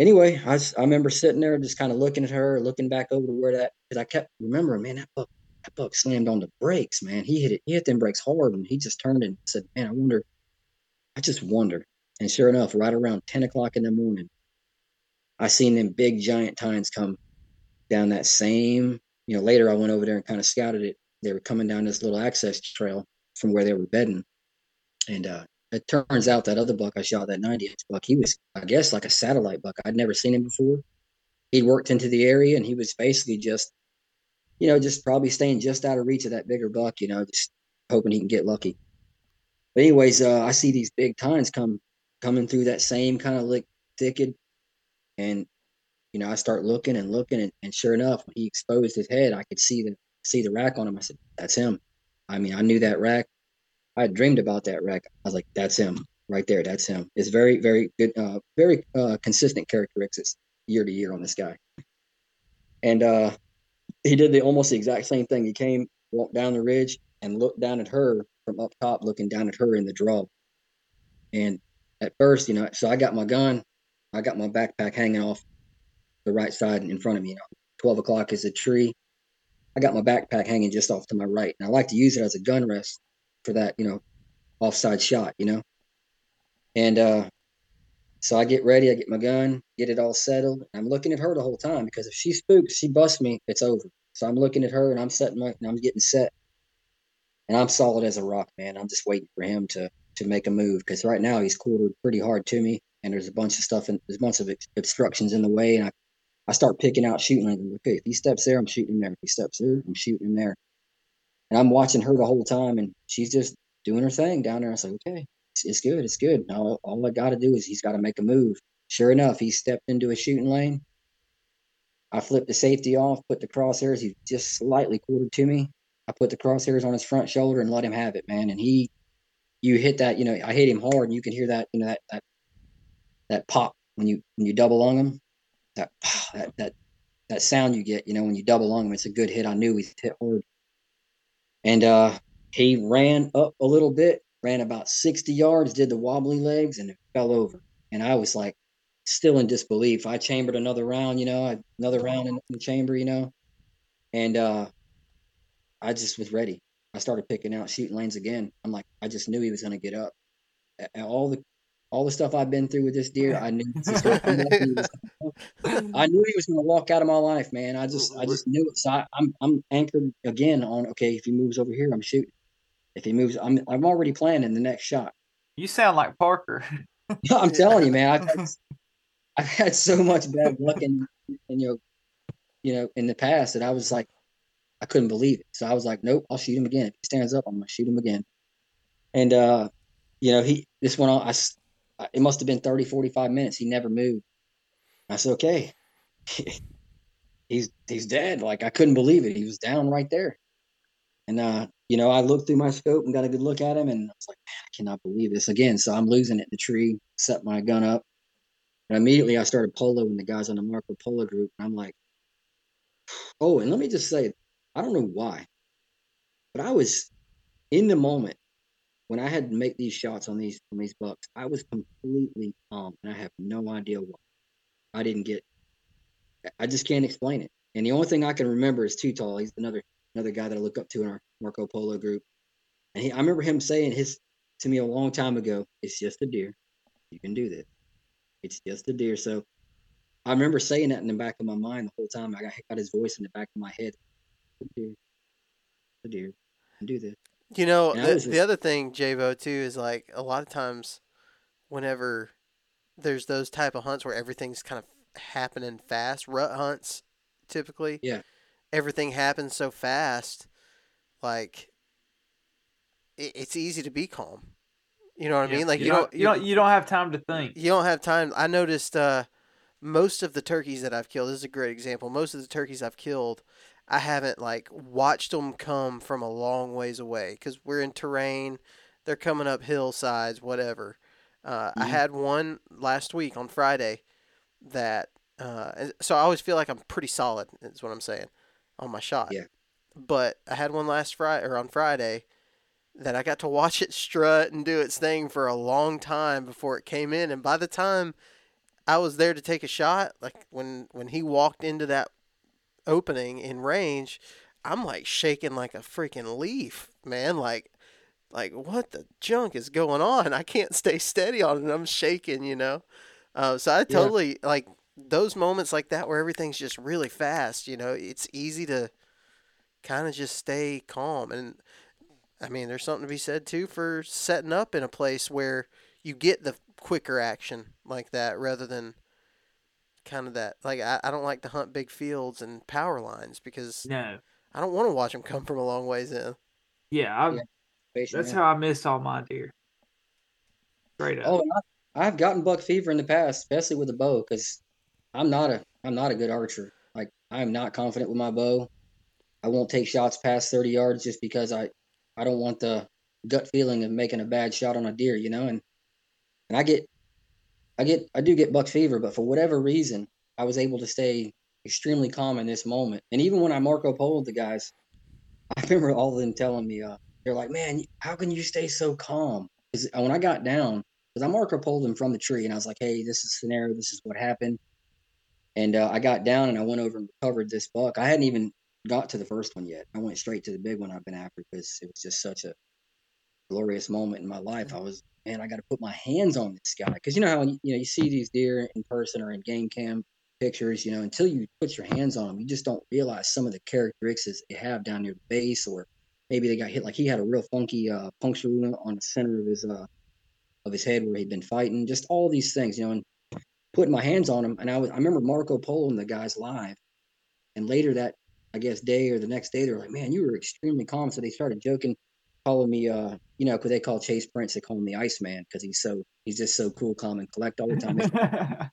anyway, I remember sitting there just kind of looking at her, looking back over to where that, because I kept remembering, man, that buck slammed on the brakes, man. He hit them brakes hard, and he just turned and said, man, I just wondered. And sure enough, right around 10 o'clock in the morning, I seen them big giant tines come down that same, you know, later I went over there and kind of scouted it. They were coming down this little access trail from where they were bedding. And, it turns out that other buck I shot, that 90-inch buck, he was, I guess, like a satellite buck. I'd never seen him before. He'd worked into the area, and he was basically just, you know, just probably staying just out of reach of that bigger buck, you know, just hoping he can get lucky. But anyways, I see these big tines coming through that same kind of thicket. And, you know, I start looking, and sure enough, when he exposed his head, I could see the rack on him. I said, that's him. I mean, I knew that rack. I dreamed about that rack. I was like, that's him right there. That's him. It's very, very good, very consistent characteristics year to year on this guy. And he did almost the exact same thing. He came, walked down the ridge, and looked down at her from up top, looking down at her in the draw. And at first, you know, so I got my gun. I got my backpack hanging off the right side in front of me. You know, 12 o'clock is a tree. I got my backpack hanging just off to my right. And I like to use it as a gun rest for that, you know, offside shot, you know. And so I get ready, I get my gun, get it all settled, and I'm looking at her the whole time, because if she spooks, she busts me, it's over. So I'm looking at her, and I'm getting set, and I'm solid as a rock, man. I'm just waiting for him to make a move, because right now he's quartered pretty hard to me, and there's a bunch of obstructions in the way, and I start picking out shooting. Like, okay, if he steps there, I'm shooting him there. If he steps there, I'm shooting him there. And I'm watching her the whole time, and she's just doing her thing down there. I said, okay, it's good. Now, all I got to do is he's got to make a move. Sure enough, he stepped into a shooting lane, I flipped the safety off, put the crosshairs. He's just slightly quartered to me. I put the crosshairs on his front shoulder and let him have it, man. And he, you hit that, you know, I hit him hard, and you can hear that, you know, that pop when you double lung him. That sound you get, you know, when you double lung him. It's a good hit. I knew he's hit hard. And he ran up a little bit, ran about 60 yards, did the wobbly legs, and it fell over. And I was like, still in disbelief. I chambered another round, you know, another round in the chamber, you know, and I just was ready. I started picking out shooting lanes again. I'm like, I just knew he was going to get up. All the stuff I've been through with this deer, I knew. I knew he was going to walk out of my life, man. I just knew it. So I'm anchored again on, okay, if he moves over here, I'm shooting. If he moves, I'm already planning the next shot. You sound like Parker. I'm telling you, man. I've had so much bad luck in the past that I was like, I couldn't believe it. So I was like, nope, I'll shoot him again. If he stands up, I'm going to shoot him again. And, you know, it must have been 30, 45 minutes. He never moved. I said, okay, he's dead. Like, I couldn't believe it. He was down right there. And, you know, I looked through my scope and got a good look at him, and I was like, man, I cannot believe this again. So I'm losing it in the tree, set my gun up. And immediately I started poloing the guys on the Marco Polo group. And I'm like, oh, and let me just say, I don't know why, but I was in the moment when I had to make these shots on these bucks. I was completely calm, and I have no idea why. I didn't get it. I just can't explain it. And the only thing I can remember is Tootall. He's another guy that I look up to in our Marco Polo group. And I remember him saying to me a long time ago, it's just a deer. You can do this. It's just a deer. So I remember saying that in the back of my mind the whole time. I got his voice in the back of my head. The deer and do this. You know, the other thing, Jaybo, too, is like a lot of times whenever there's those type of hunts where everything's kind of happening fast, rut hunts typically. Yeah. Everything happens so fast, like it's easy to be calm. You know what I mean? Like you don't have time to think. You don't have time. I noticed most of the turkeys that I've killed, this is a great example. Most of the turkeys I've killed, I haven't like watched them come from a long ways away because we're in terrain. They're coming up hillsides, whatever. I had one last week on Friday that, so I always feel like I'm pretty solid is what I'm saying on my shot. Yeah. But I had one on Friday that I got to watch it strut and do its thing for a long time before it came in. And by the time I was there to take a shot, like when he walked into that opening in range, I'm like shaking like a freaking leaf, man. Like what the junk is going on? I can't stay steady on it. I'm shaking, you know? So I totally like those moments like that where everything's just really fast, you know, it's easy to kind of just stay calm. And I mean, there's something to be said too for setting up in a place where you get the quicker action like that rather than kind of that, like I don't like to hunt big fields and power lines because I don't want to watch them come from a long ways in. That's how I missed all my deer. Straight up. Oh, I've gotten buck fever in the past, especially with a bow, because I'm not a good archer. Like I'm not confident with my bow. I won't take shots past 30 yards just because I don't want the gut feeling of making a bad shot on a deer, you know. And I do get buck fever, but for whatever reason, I was able to stay extremely calm in this moment. And even when I Marco Polo'd the guys, I remember all of them telling me, they're like, man, how can you stay so calm? Because when I got down, because I Marco Polo'd them from the tree, and I was like, hey, this is the scenario. This is what happened. And I got down, and I went over and recovered this buck. I hadn't even got to the first one yet. I went straight to the big one I've been after because it was just such a glorious moment in my life. I was, man, I got to put my hands on this guy. Because you know how you see these deer in person or in game cam pictures, you know, until you put your hands on them, you just don't realize some of the characteristics they have down near the base, or maybe they got hit. Like he had a real funky puncture wound on the center of his head where he'd been fighting. Just all these things, you know, and putting my hands on him. And I remember Marco Polo and the guys live. And later that, I guess, day or the next day, they were like, man, you were extremely calm. So they started joking, calling me, you know, because they call Chase Prince, they call him the Iceman because he's just so cool, calm, and collect all the time.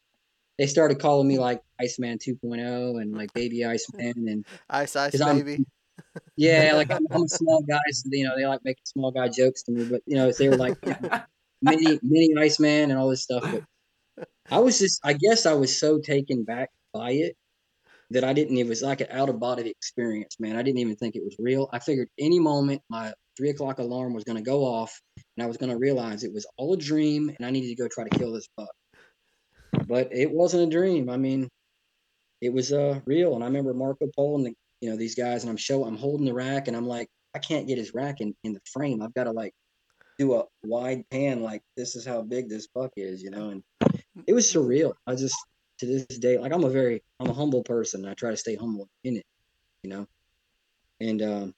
they started calling me like Iceman 2.0 and like Baby Iceman and Ice Baby. Yeah, like I'm a small guy, so you know they like making small guy jokes to me. But you know they were like mini Iceman and all this stuff. But I was just—I guess I was so taken back by it that I didn't. It was like an out-of-body experience, man. I didn't even think it was real. I figured any moment my 3 o'clock alarm was going to go off, and I was going to realize it was all a dream, and I needed to go try to kill this buck. But it wasn't a dream. I mean, it was real. And I remember Marco Polo and the, you know, these guys, and I'm holding the rack, and I'm like, I can't get his rack in the frame. I've got to like do a wide pan, like this is how big this buck is, you know. And it was surreal. I just, to this day, like I'm a humble person. I try to stay humble in it, you know. And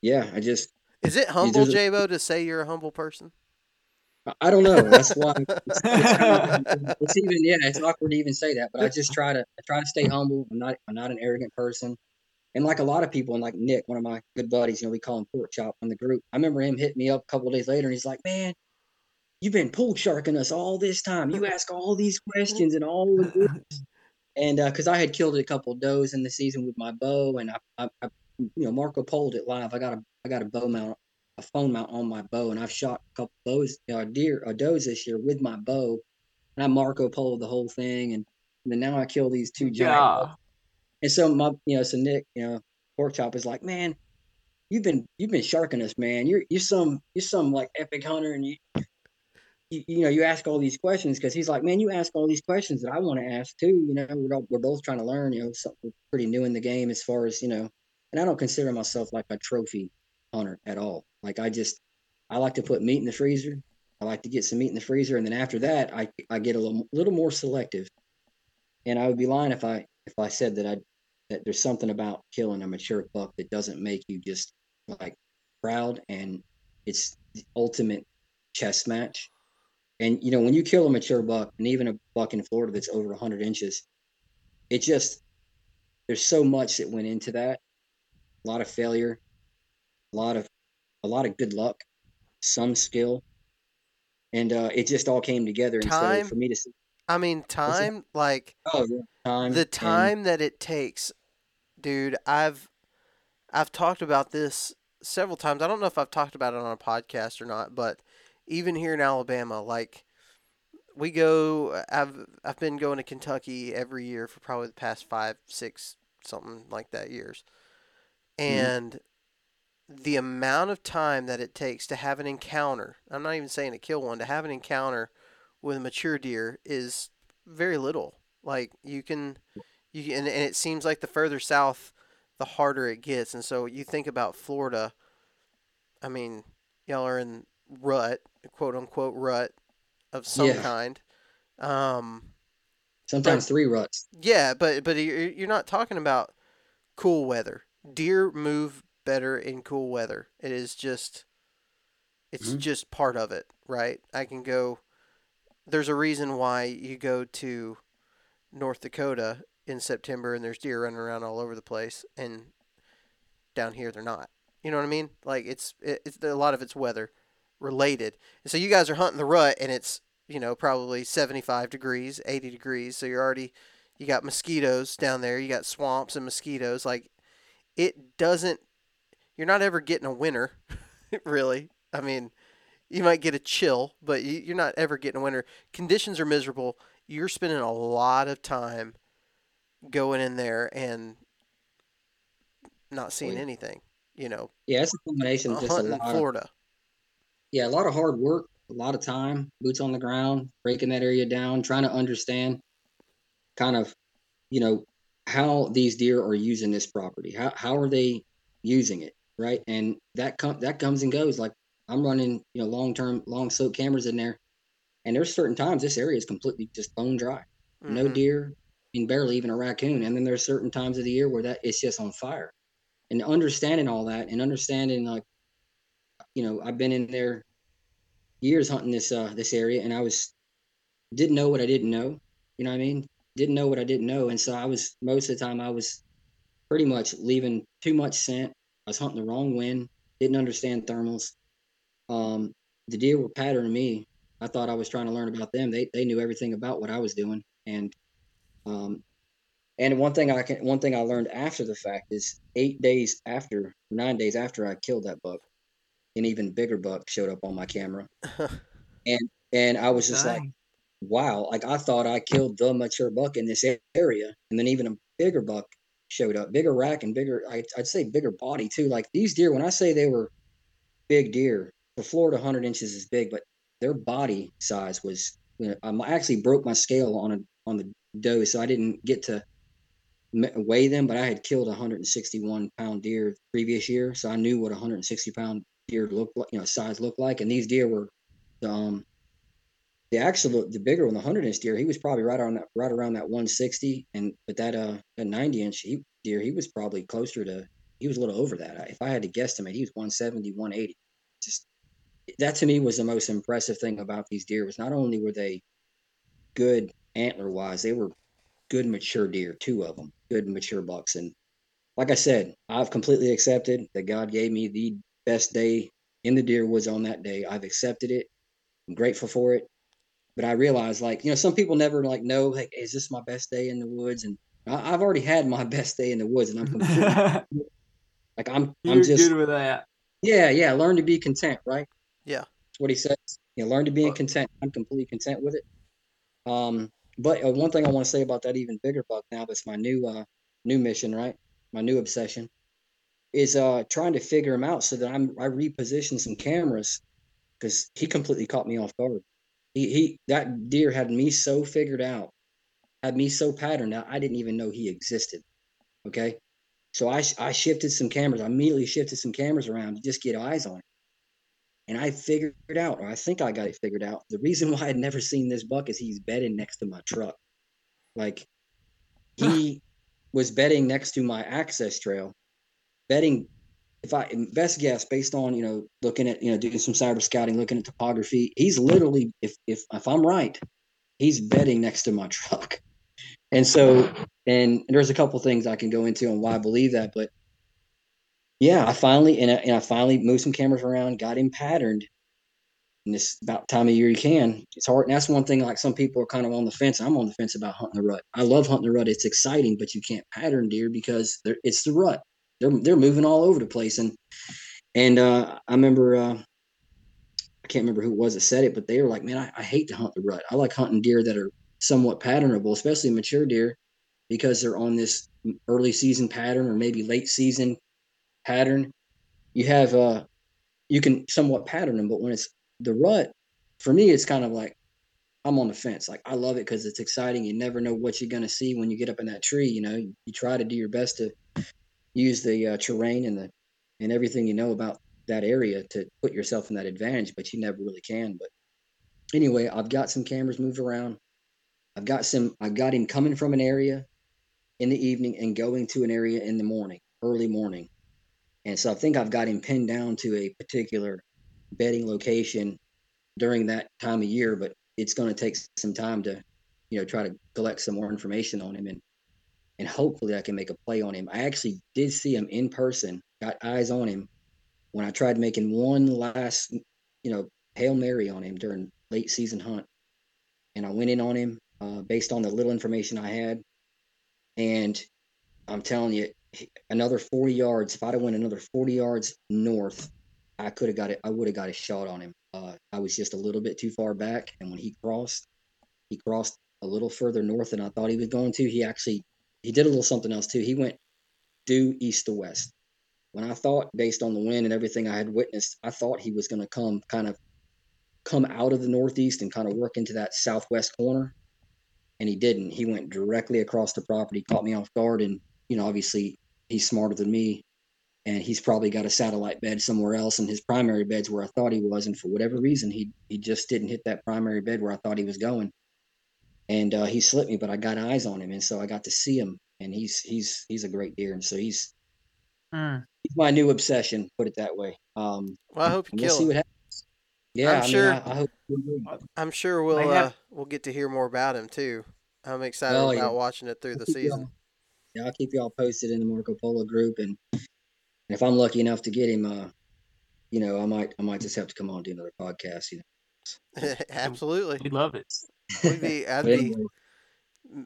yeah, I just, is it humble, Jaybo, to say you're a humble person? I don't know. That's why it's even, yeah, it's awkward to even say that, but I just try to stay humble. I'm not an arrogant person. And like a lot of people, and like Nick, one of my good buddies, you know, we call him Porkchop on the group. I remember him hitting me up a couple of days later, and he's like, man, you've been pool sharking us all this time. You ask all these questions and all the groups. And because I had killed a couple of does in the season with my bow, and I you know, Marco Polo'd it live. I got a bow mount, a phone mount on my bow, and I've shot a couple bows, does this year with my bow, and I Marco Polo'd the whole thing, and then now I kill these two giant bucks. And so so Nick, you know, Porkchop is like, man, you've been sharking us, man. You're some like epic hunter, and you know you ask all these questions, because he's like, man, you ask all these questions that I want to ask too. You know, we're both trying to learn. You know, something pretty new in the game as far as, you know, and I don't consider myself like a trophy hunter at all. Like I like to put meat in the freezer. I like to get some meat in the freezer, and then after that, I get a little more selective. And I would be lying if I said that there's something about killing a mature buck that doesn't make you just like proud, and it's the ultimate chess match. And you know, when you kill a mature buck, and even a buck in Florida that's over 100 inches, it just, there's so much that went into that. A lot of failure, a lot of good luck, some skill, and it just all came together. Time, instead of for me to see, I mean, time, like, oh, yeah, time, the time that it takes, dude. I've talked about this several times. I don't know if I've talked about it on a podcast or not, but even here in Alabama, like, we go. I've been going to Kentucky every year for probably the past 5, 6, something like that years, and. Mm-hmm. The amount of time that it takes to have an encounter, I'm not even saying to kill one, to have an encounter with a mature deer is very little. Like and it seems like the further south, the harder it gets. And so you think about Florida, I mean, y'all are in rut, quote unquote rut of some kind. Sometimes 3 ruts. Yeah. But you're not talking about cool weather. Deer move better in cool weather. It is just, it's mm-hmm. just part of it, right? I can go, there's a reason why you go to North Dakota in September and there's deer running around all over the place, and down here they're not. You know what I mean? Like it's a lot of it's weather related. And so you guys are hunting the rut, and it's, you know, probably 75 degrees, 80 degrees. So you got mosquitoes down there. You got swamps and mosquitoes. Like you're not ever getting a winter, really. I mean, you might get a chill, but you're not ever getting a winter. Conditions are miserable. You're spending a lot of time going in there and not seeing anything, you know. Yeah, it's a combination of just a lot in Florida. Yeah, a lot of hard work, a lot of time, boots on the ground, breaking that area down, trying to understand kind of, you know, how these deer are using this property. How are they using it? Right. And that comes and goes. Like I'm running, you know, long scope cameras in there, and there's certain times this area is completely just bone dry, mm-hmm. no deer, and barely even a raccoon. And then there's certain times of the year where that it's just on fire. And understanding all that, and understanding, like, you know, I've been in there years hunting this area, and I didn't know what I didn't know. You know what I mean? Didn't know what I didn't know. And so most of the time I was pretty much leaving too much scent. I was hunting the wrong wind, didn't understand thermals. The deer were patterning me. I thought I was trying to learn about them. They knew everything about what I was doing. And one thing I learned after the fact is 9 days after I killed that buck, an even bigger buck showed up on my camera. and I was just like, wow, like I thought I killed the mature buck in this area. And then even a bigger buck showed up, bigger rack and bigger, I'd say bigger body too. Like these deer, when I say they were big deer, the Florida 100 inches is big, but their body size was, you know, I actually broke my scale on the doe. So I didn't get to weigh them, but I had killed a 161 pound deer the previous year. So I knew what a 160 pound deer looked like, you know, size looked like. And these deer were, the bigger one, the 100 inch deer, he was probably right around that 160. But that 90 inch deer, he was probably he was a little over that. If I had to guesstimate, he was 170, 180. Just that to me was the most impressive thing about these deer was not only were they good antler wise, they were good mature deer, two of them, good mature bucks. And like I said, I've completely accepted that God gave me the best day in the deer woods on that day. I've accepted it. I'm grateful for it. But I realized, like, you know, some people never like know, like, is this my best day in the woods? And I've already had my best day in the woods, and I'm like, I'm just good with that. Yeah. Learn to be content, right? Yeah, that's what he says. You know, learn to be content. I'm completely content with it. But one thing I want to say about that even bigger buck now, that's my new mission, right? My new obsession is trying to figure him out so that I reposition some cameras because he completely caught me off guard. That deer had me so figured out, had me so patterned out, I didn't even know he existed. Okay. So I shifted some cameras. I immediately shifted some cameras around to just get eyes on it. And I figured it out, or I think I got it figured out. The reason why I'd never seen this buck is he's bedding next to my truck. Like he was bedding next to my access trail, bedding. If I best guess based on, you know, looking at, you know, doing some cyber scouting, looking at topography, he's literally, if I'm right, he's bedding next to my truck. And so, and there's a couple things I can go into on why I believe that, but yeah, I finally moved some cameras around, got him patterned. And it's about time of year you can. It's hard. And that's one thing, like some people are kind of on the fence. I'm on the fence about hunting the rut. I love hunting the rut. It's exciting, but you can't pattern deer because it's the rut. They're moving all over the place. And I remember, I can't remember who it was that said it, but they were like, man, I hate to hunt the rut. I like hunting deer that are somewhat patternable, especially mature deer, because they're on this early season pattern or maybe late season pattern. You have, you can somewhat pattern them, but when it's the rut, for me, it's kind of like, I'm on the fence. Like I love it because it's exciting. You never know what you're going to see when you get up in that tree. You know, you try to do your best to use the terrain and everything you know about that area to put yourself in that advantage, but you never really can. But anyway, I've got some cameras moved around. I got him coming from an area in the evening and going to an area in the morning, early morning. And so I think I've got him pinned down to a particular bedding location during that time of year, but it's going to take some time to, you know, try to collect some more information on him and hopefully I can make a play on him. I actually did see him in person, got eyes on him when I tried making one last, you know, Hail Mary on him during late season hunt. And I went in on him based on the little information I had. And I'm telling you, another 40 yards, if I'd have went another 40 yards north, I would have got a shot on him. I was just a little bit too far back. And when he crossed a little further north than I thought he was going to. He did a little something else too. He went due east to west. When I thought, based on the wind and everything I had witnessed, I thought he was going to come out of the northeast and kind of work into that southwest corner. And he didn't. He went directly across the property, caught me off guard. And, you know, obviously he's smarter than me and he's probably got a satellite bed somewhere else. And his primary bed's where I thought he was. And for whatever reason, he just didn't hit that primary bed where I thought he was going. And he slipped me, but I got eyes on him, and so I got to see him. And he's a great deer, and so he's my new obsession. Put it that way. Well, I hope you kill him. See what happens. Yeah, I'm sure we'll get to hear more about him too. I'm excited about watching it through the season. I'll keep y'all posted in the Marco Polo group, and if I'm lucky enough to get him, you know, I might just have to come on and do another podcast. You know, absolutely, we'd love it. I'd be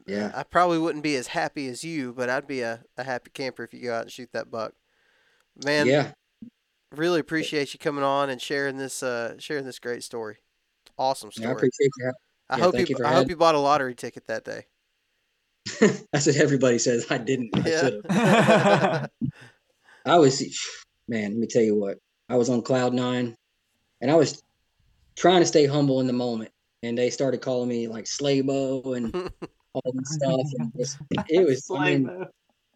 Yeah. I probably wouldn't be as happy as you, but I'd be a happy camper if you go out and shoot that buck. Man, yeah. Really appreciate you coming on and sharing this great story. Awesome story. Yeah, I appreciate that. I hope you bought a lottery ticket that day. That's what everybody says. I didn't. Yeah. I was, man, let me tell you what. I was on cloud nine, and I was trying to stay humble in the moment. And they started calling me like Slabo and all this stuff. And it was I mean,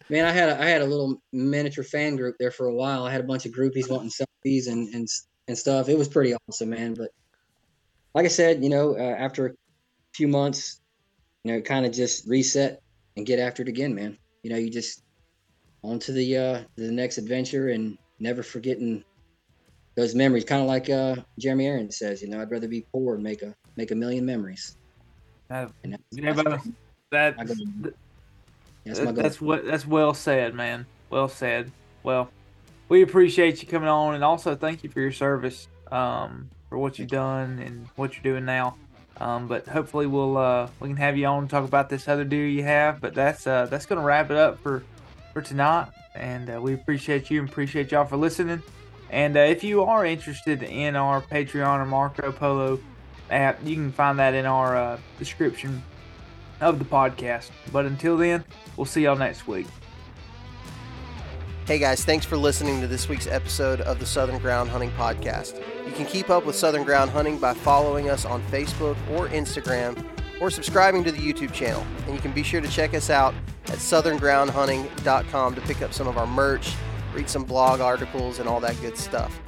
man, I had a little miniature fan group there for a while. I had a bunch of groupies wanting selfies and stuff. It was pretty awesome, man. But like I said, you know, after a few months, you know, kind of just reset and get after it again, man. You know, you just onto the next adventure and never forgetting those memories. Kind of like Jeremy Aaron says, you know, I'd rather be poor and make a million memories. That's well said, man. Well said. Well, we appreciate you coming on, and also thank you for your service, for what you've done and what you're doing now. But hopefully we can have you on and talk about this other deer you have. But that's gonna wrap it up for tonight. And we appreciate you and appreciate y'all for listening. And if you are interested in our Patreon or Marco Polo app, you can find that in our description of the podcast. But until then, we'll see y'all next week. Hey guys, thanks for listening to this week's episode of the Southern Ground Hunting Podcast. You can keep up with Southern Ground Hunting by following us on Facebook or Instagram, or subscribing to the YouTube channel. And you can be sure to check us out at southerngroundhunting.com to pick up some of our merch, read some blog articles, and all that good stuff.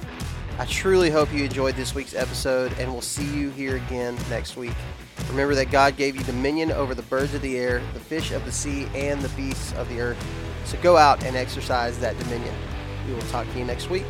I truly hope you enjoyed this week's episode, and we'll see you here again next week. Remember that God gave you dominion over the birds of the air, the fish of the sea, and the beasts of the earth. So go out and exercise that dominion. We will talk to you next week.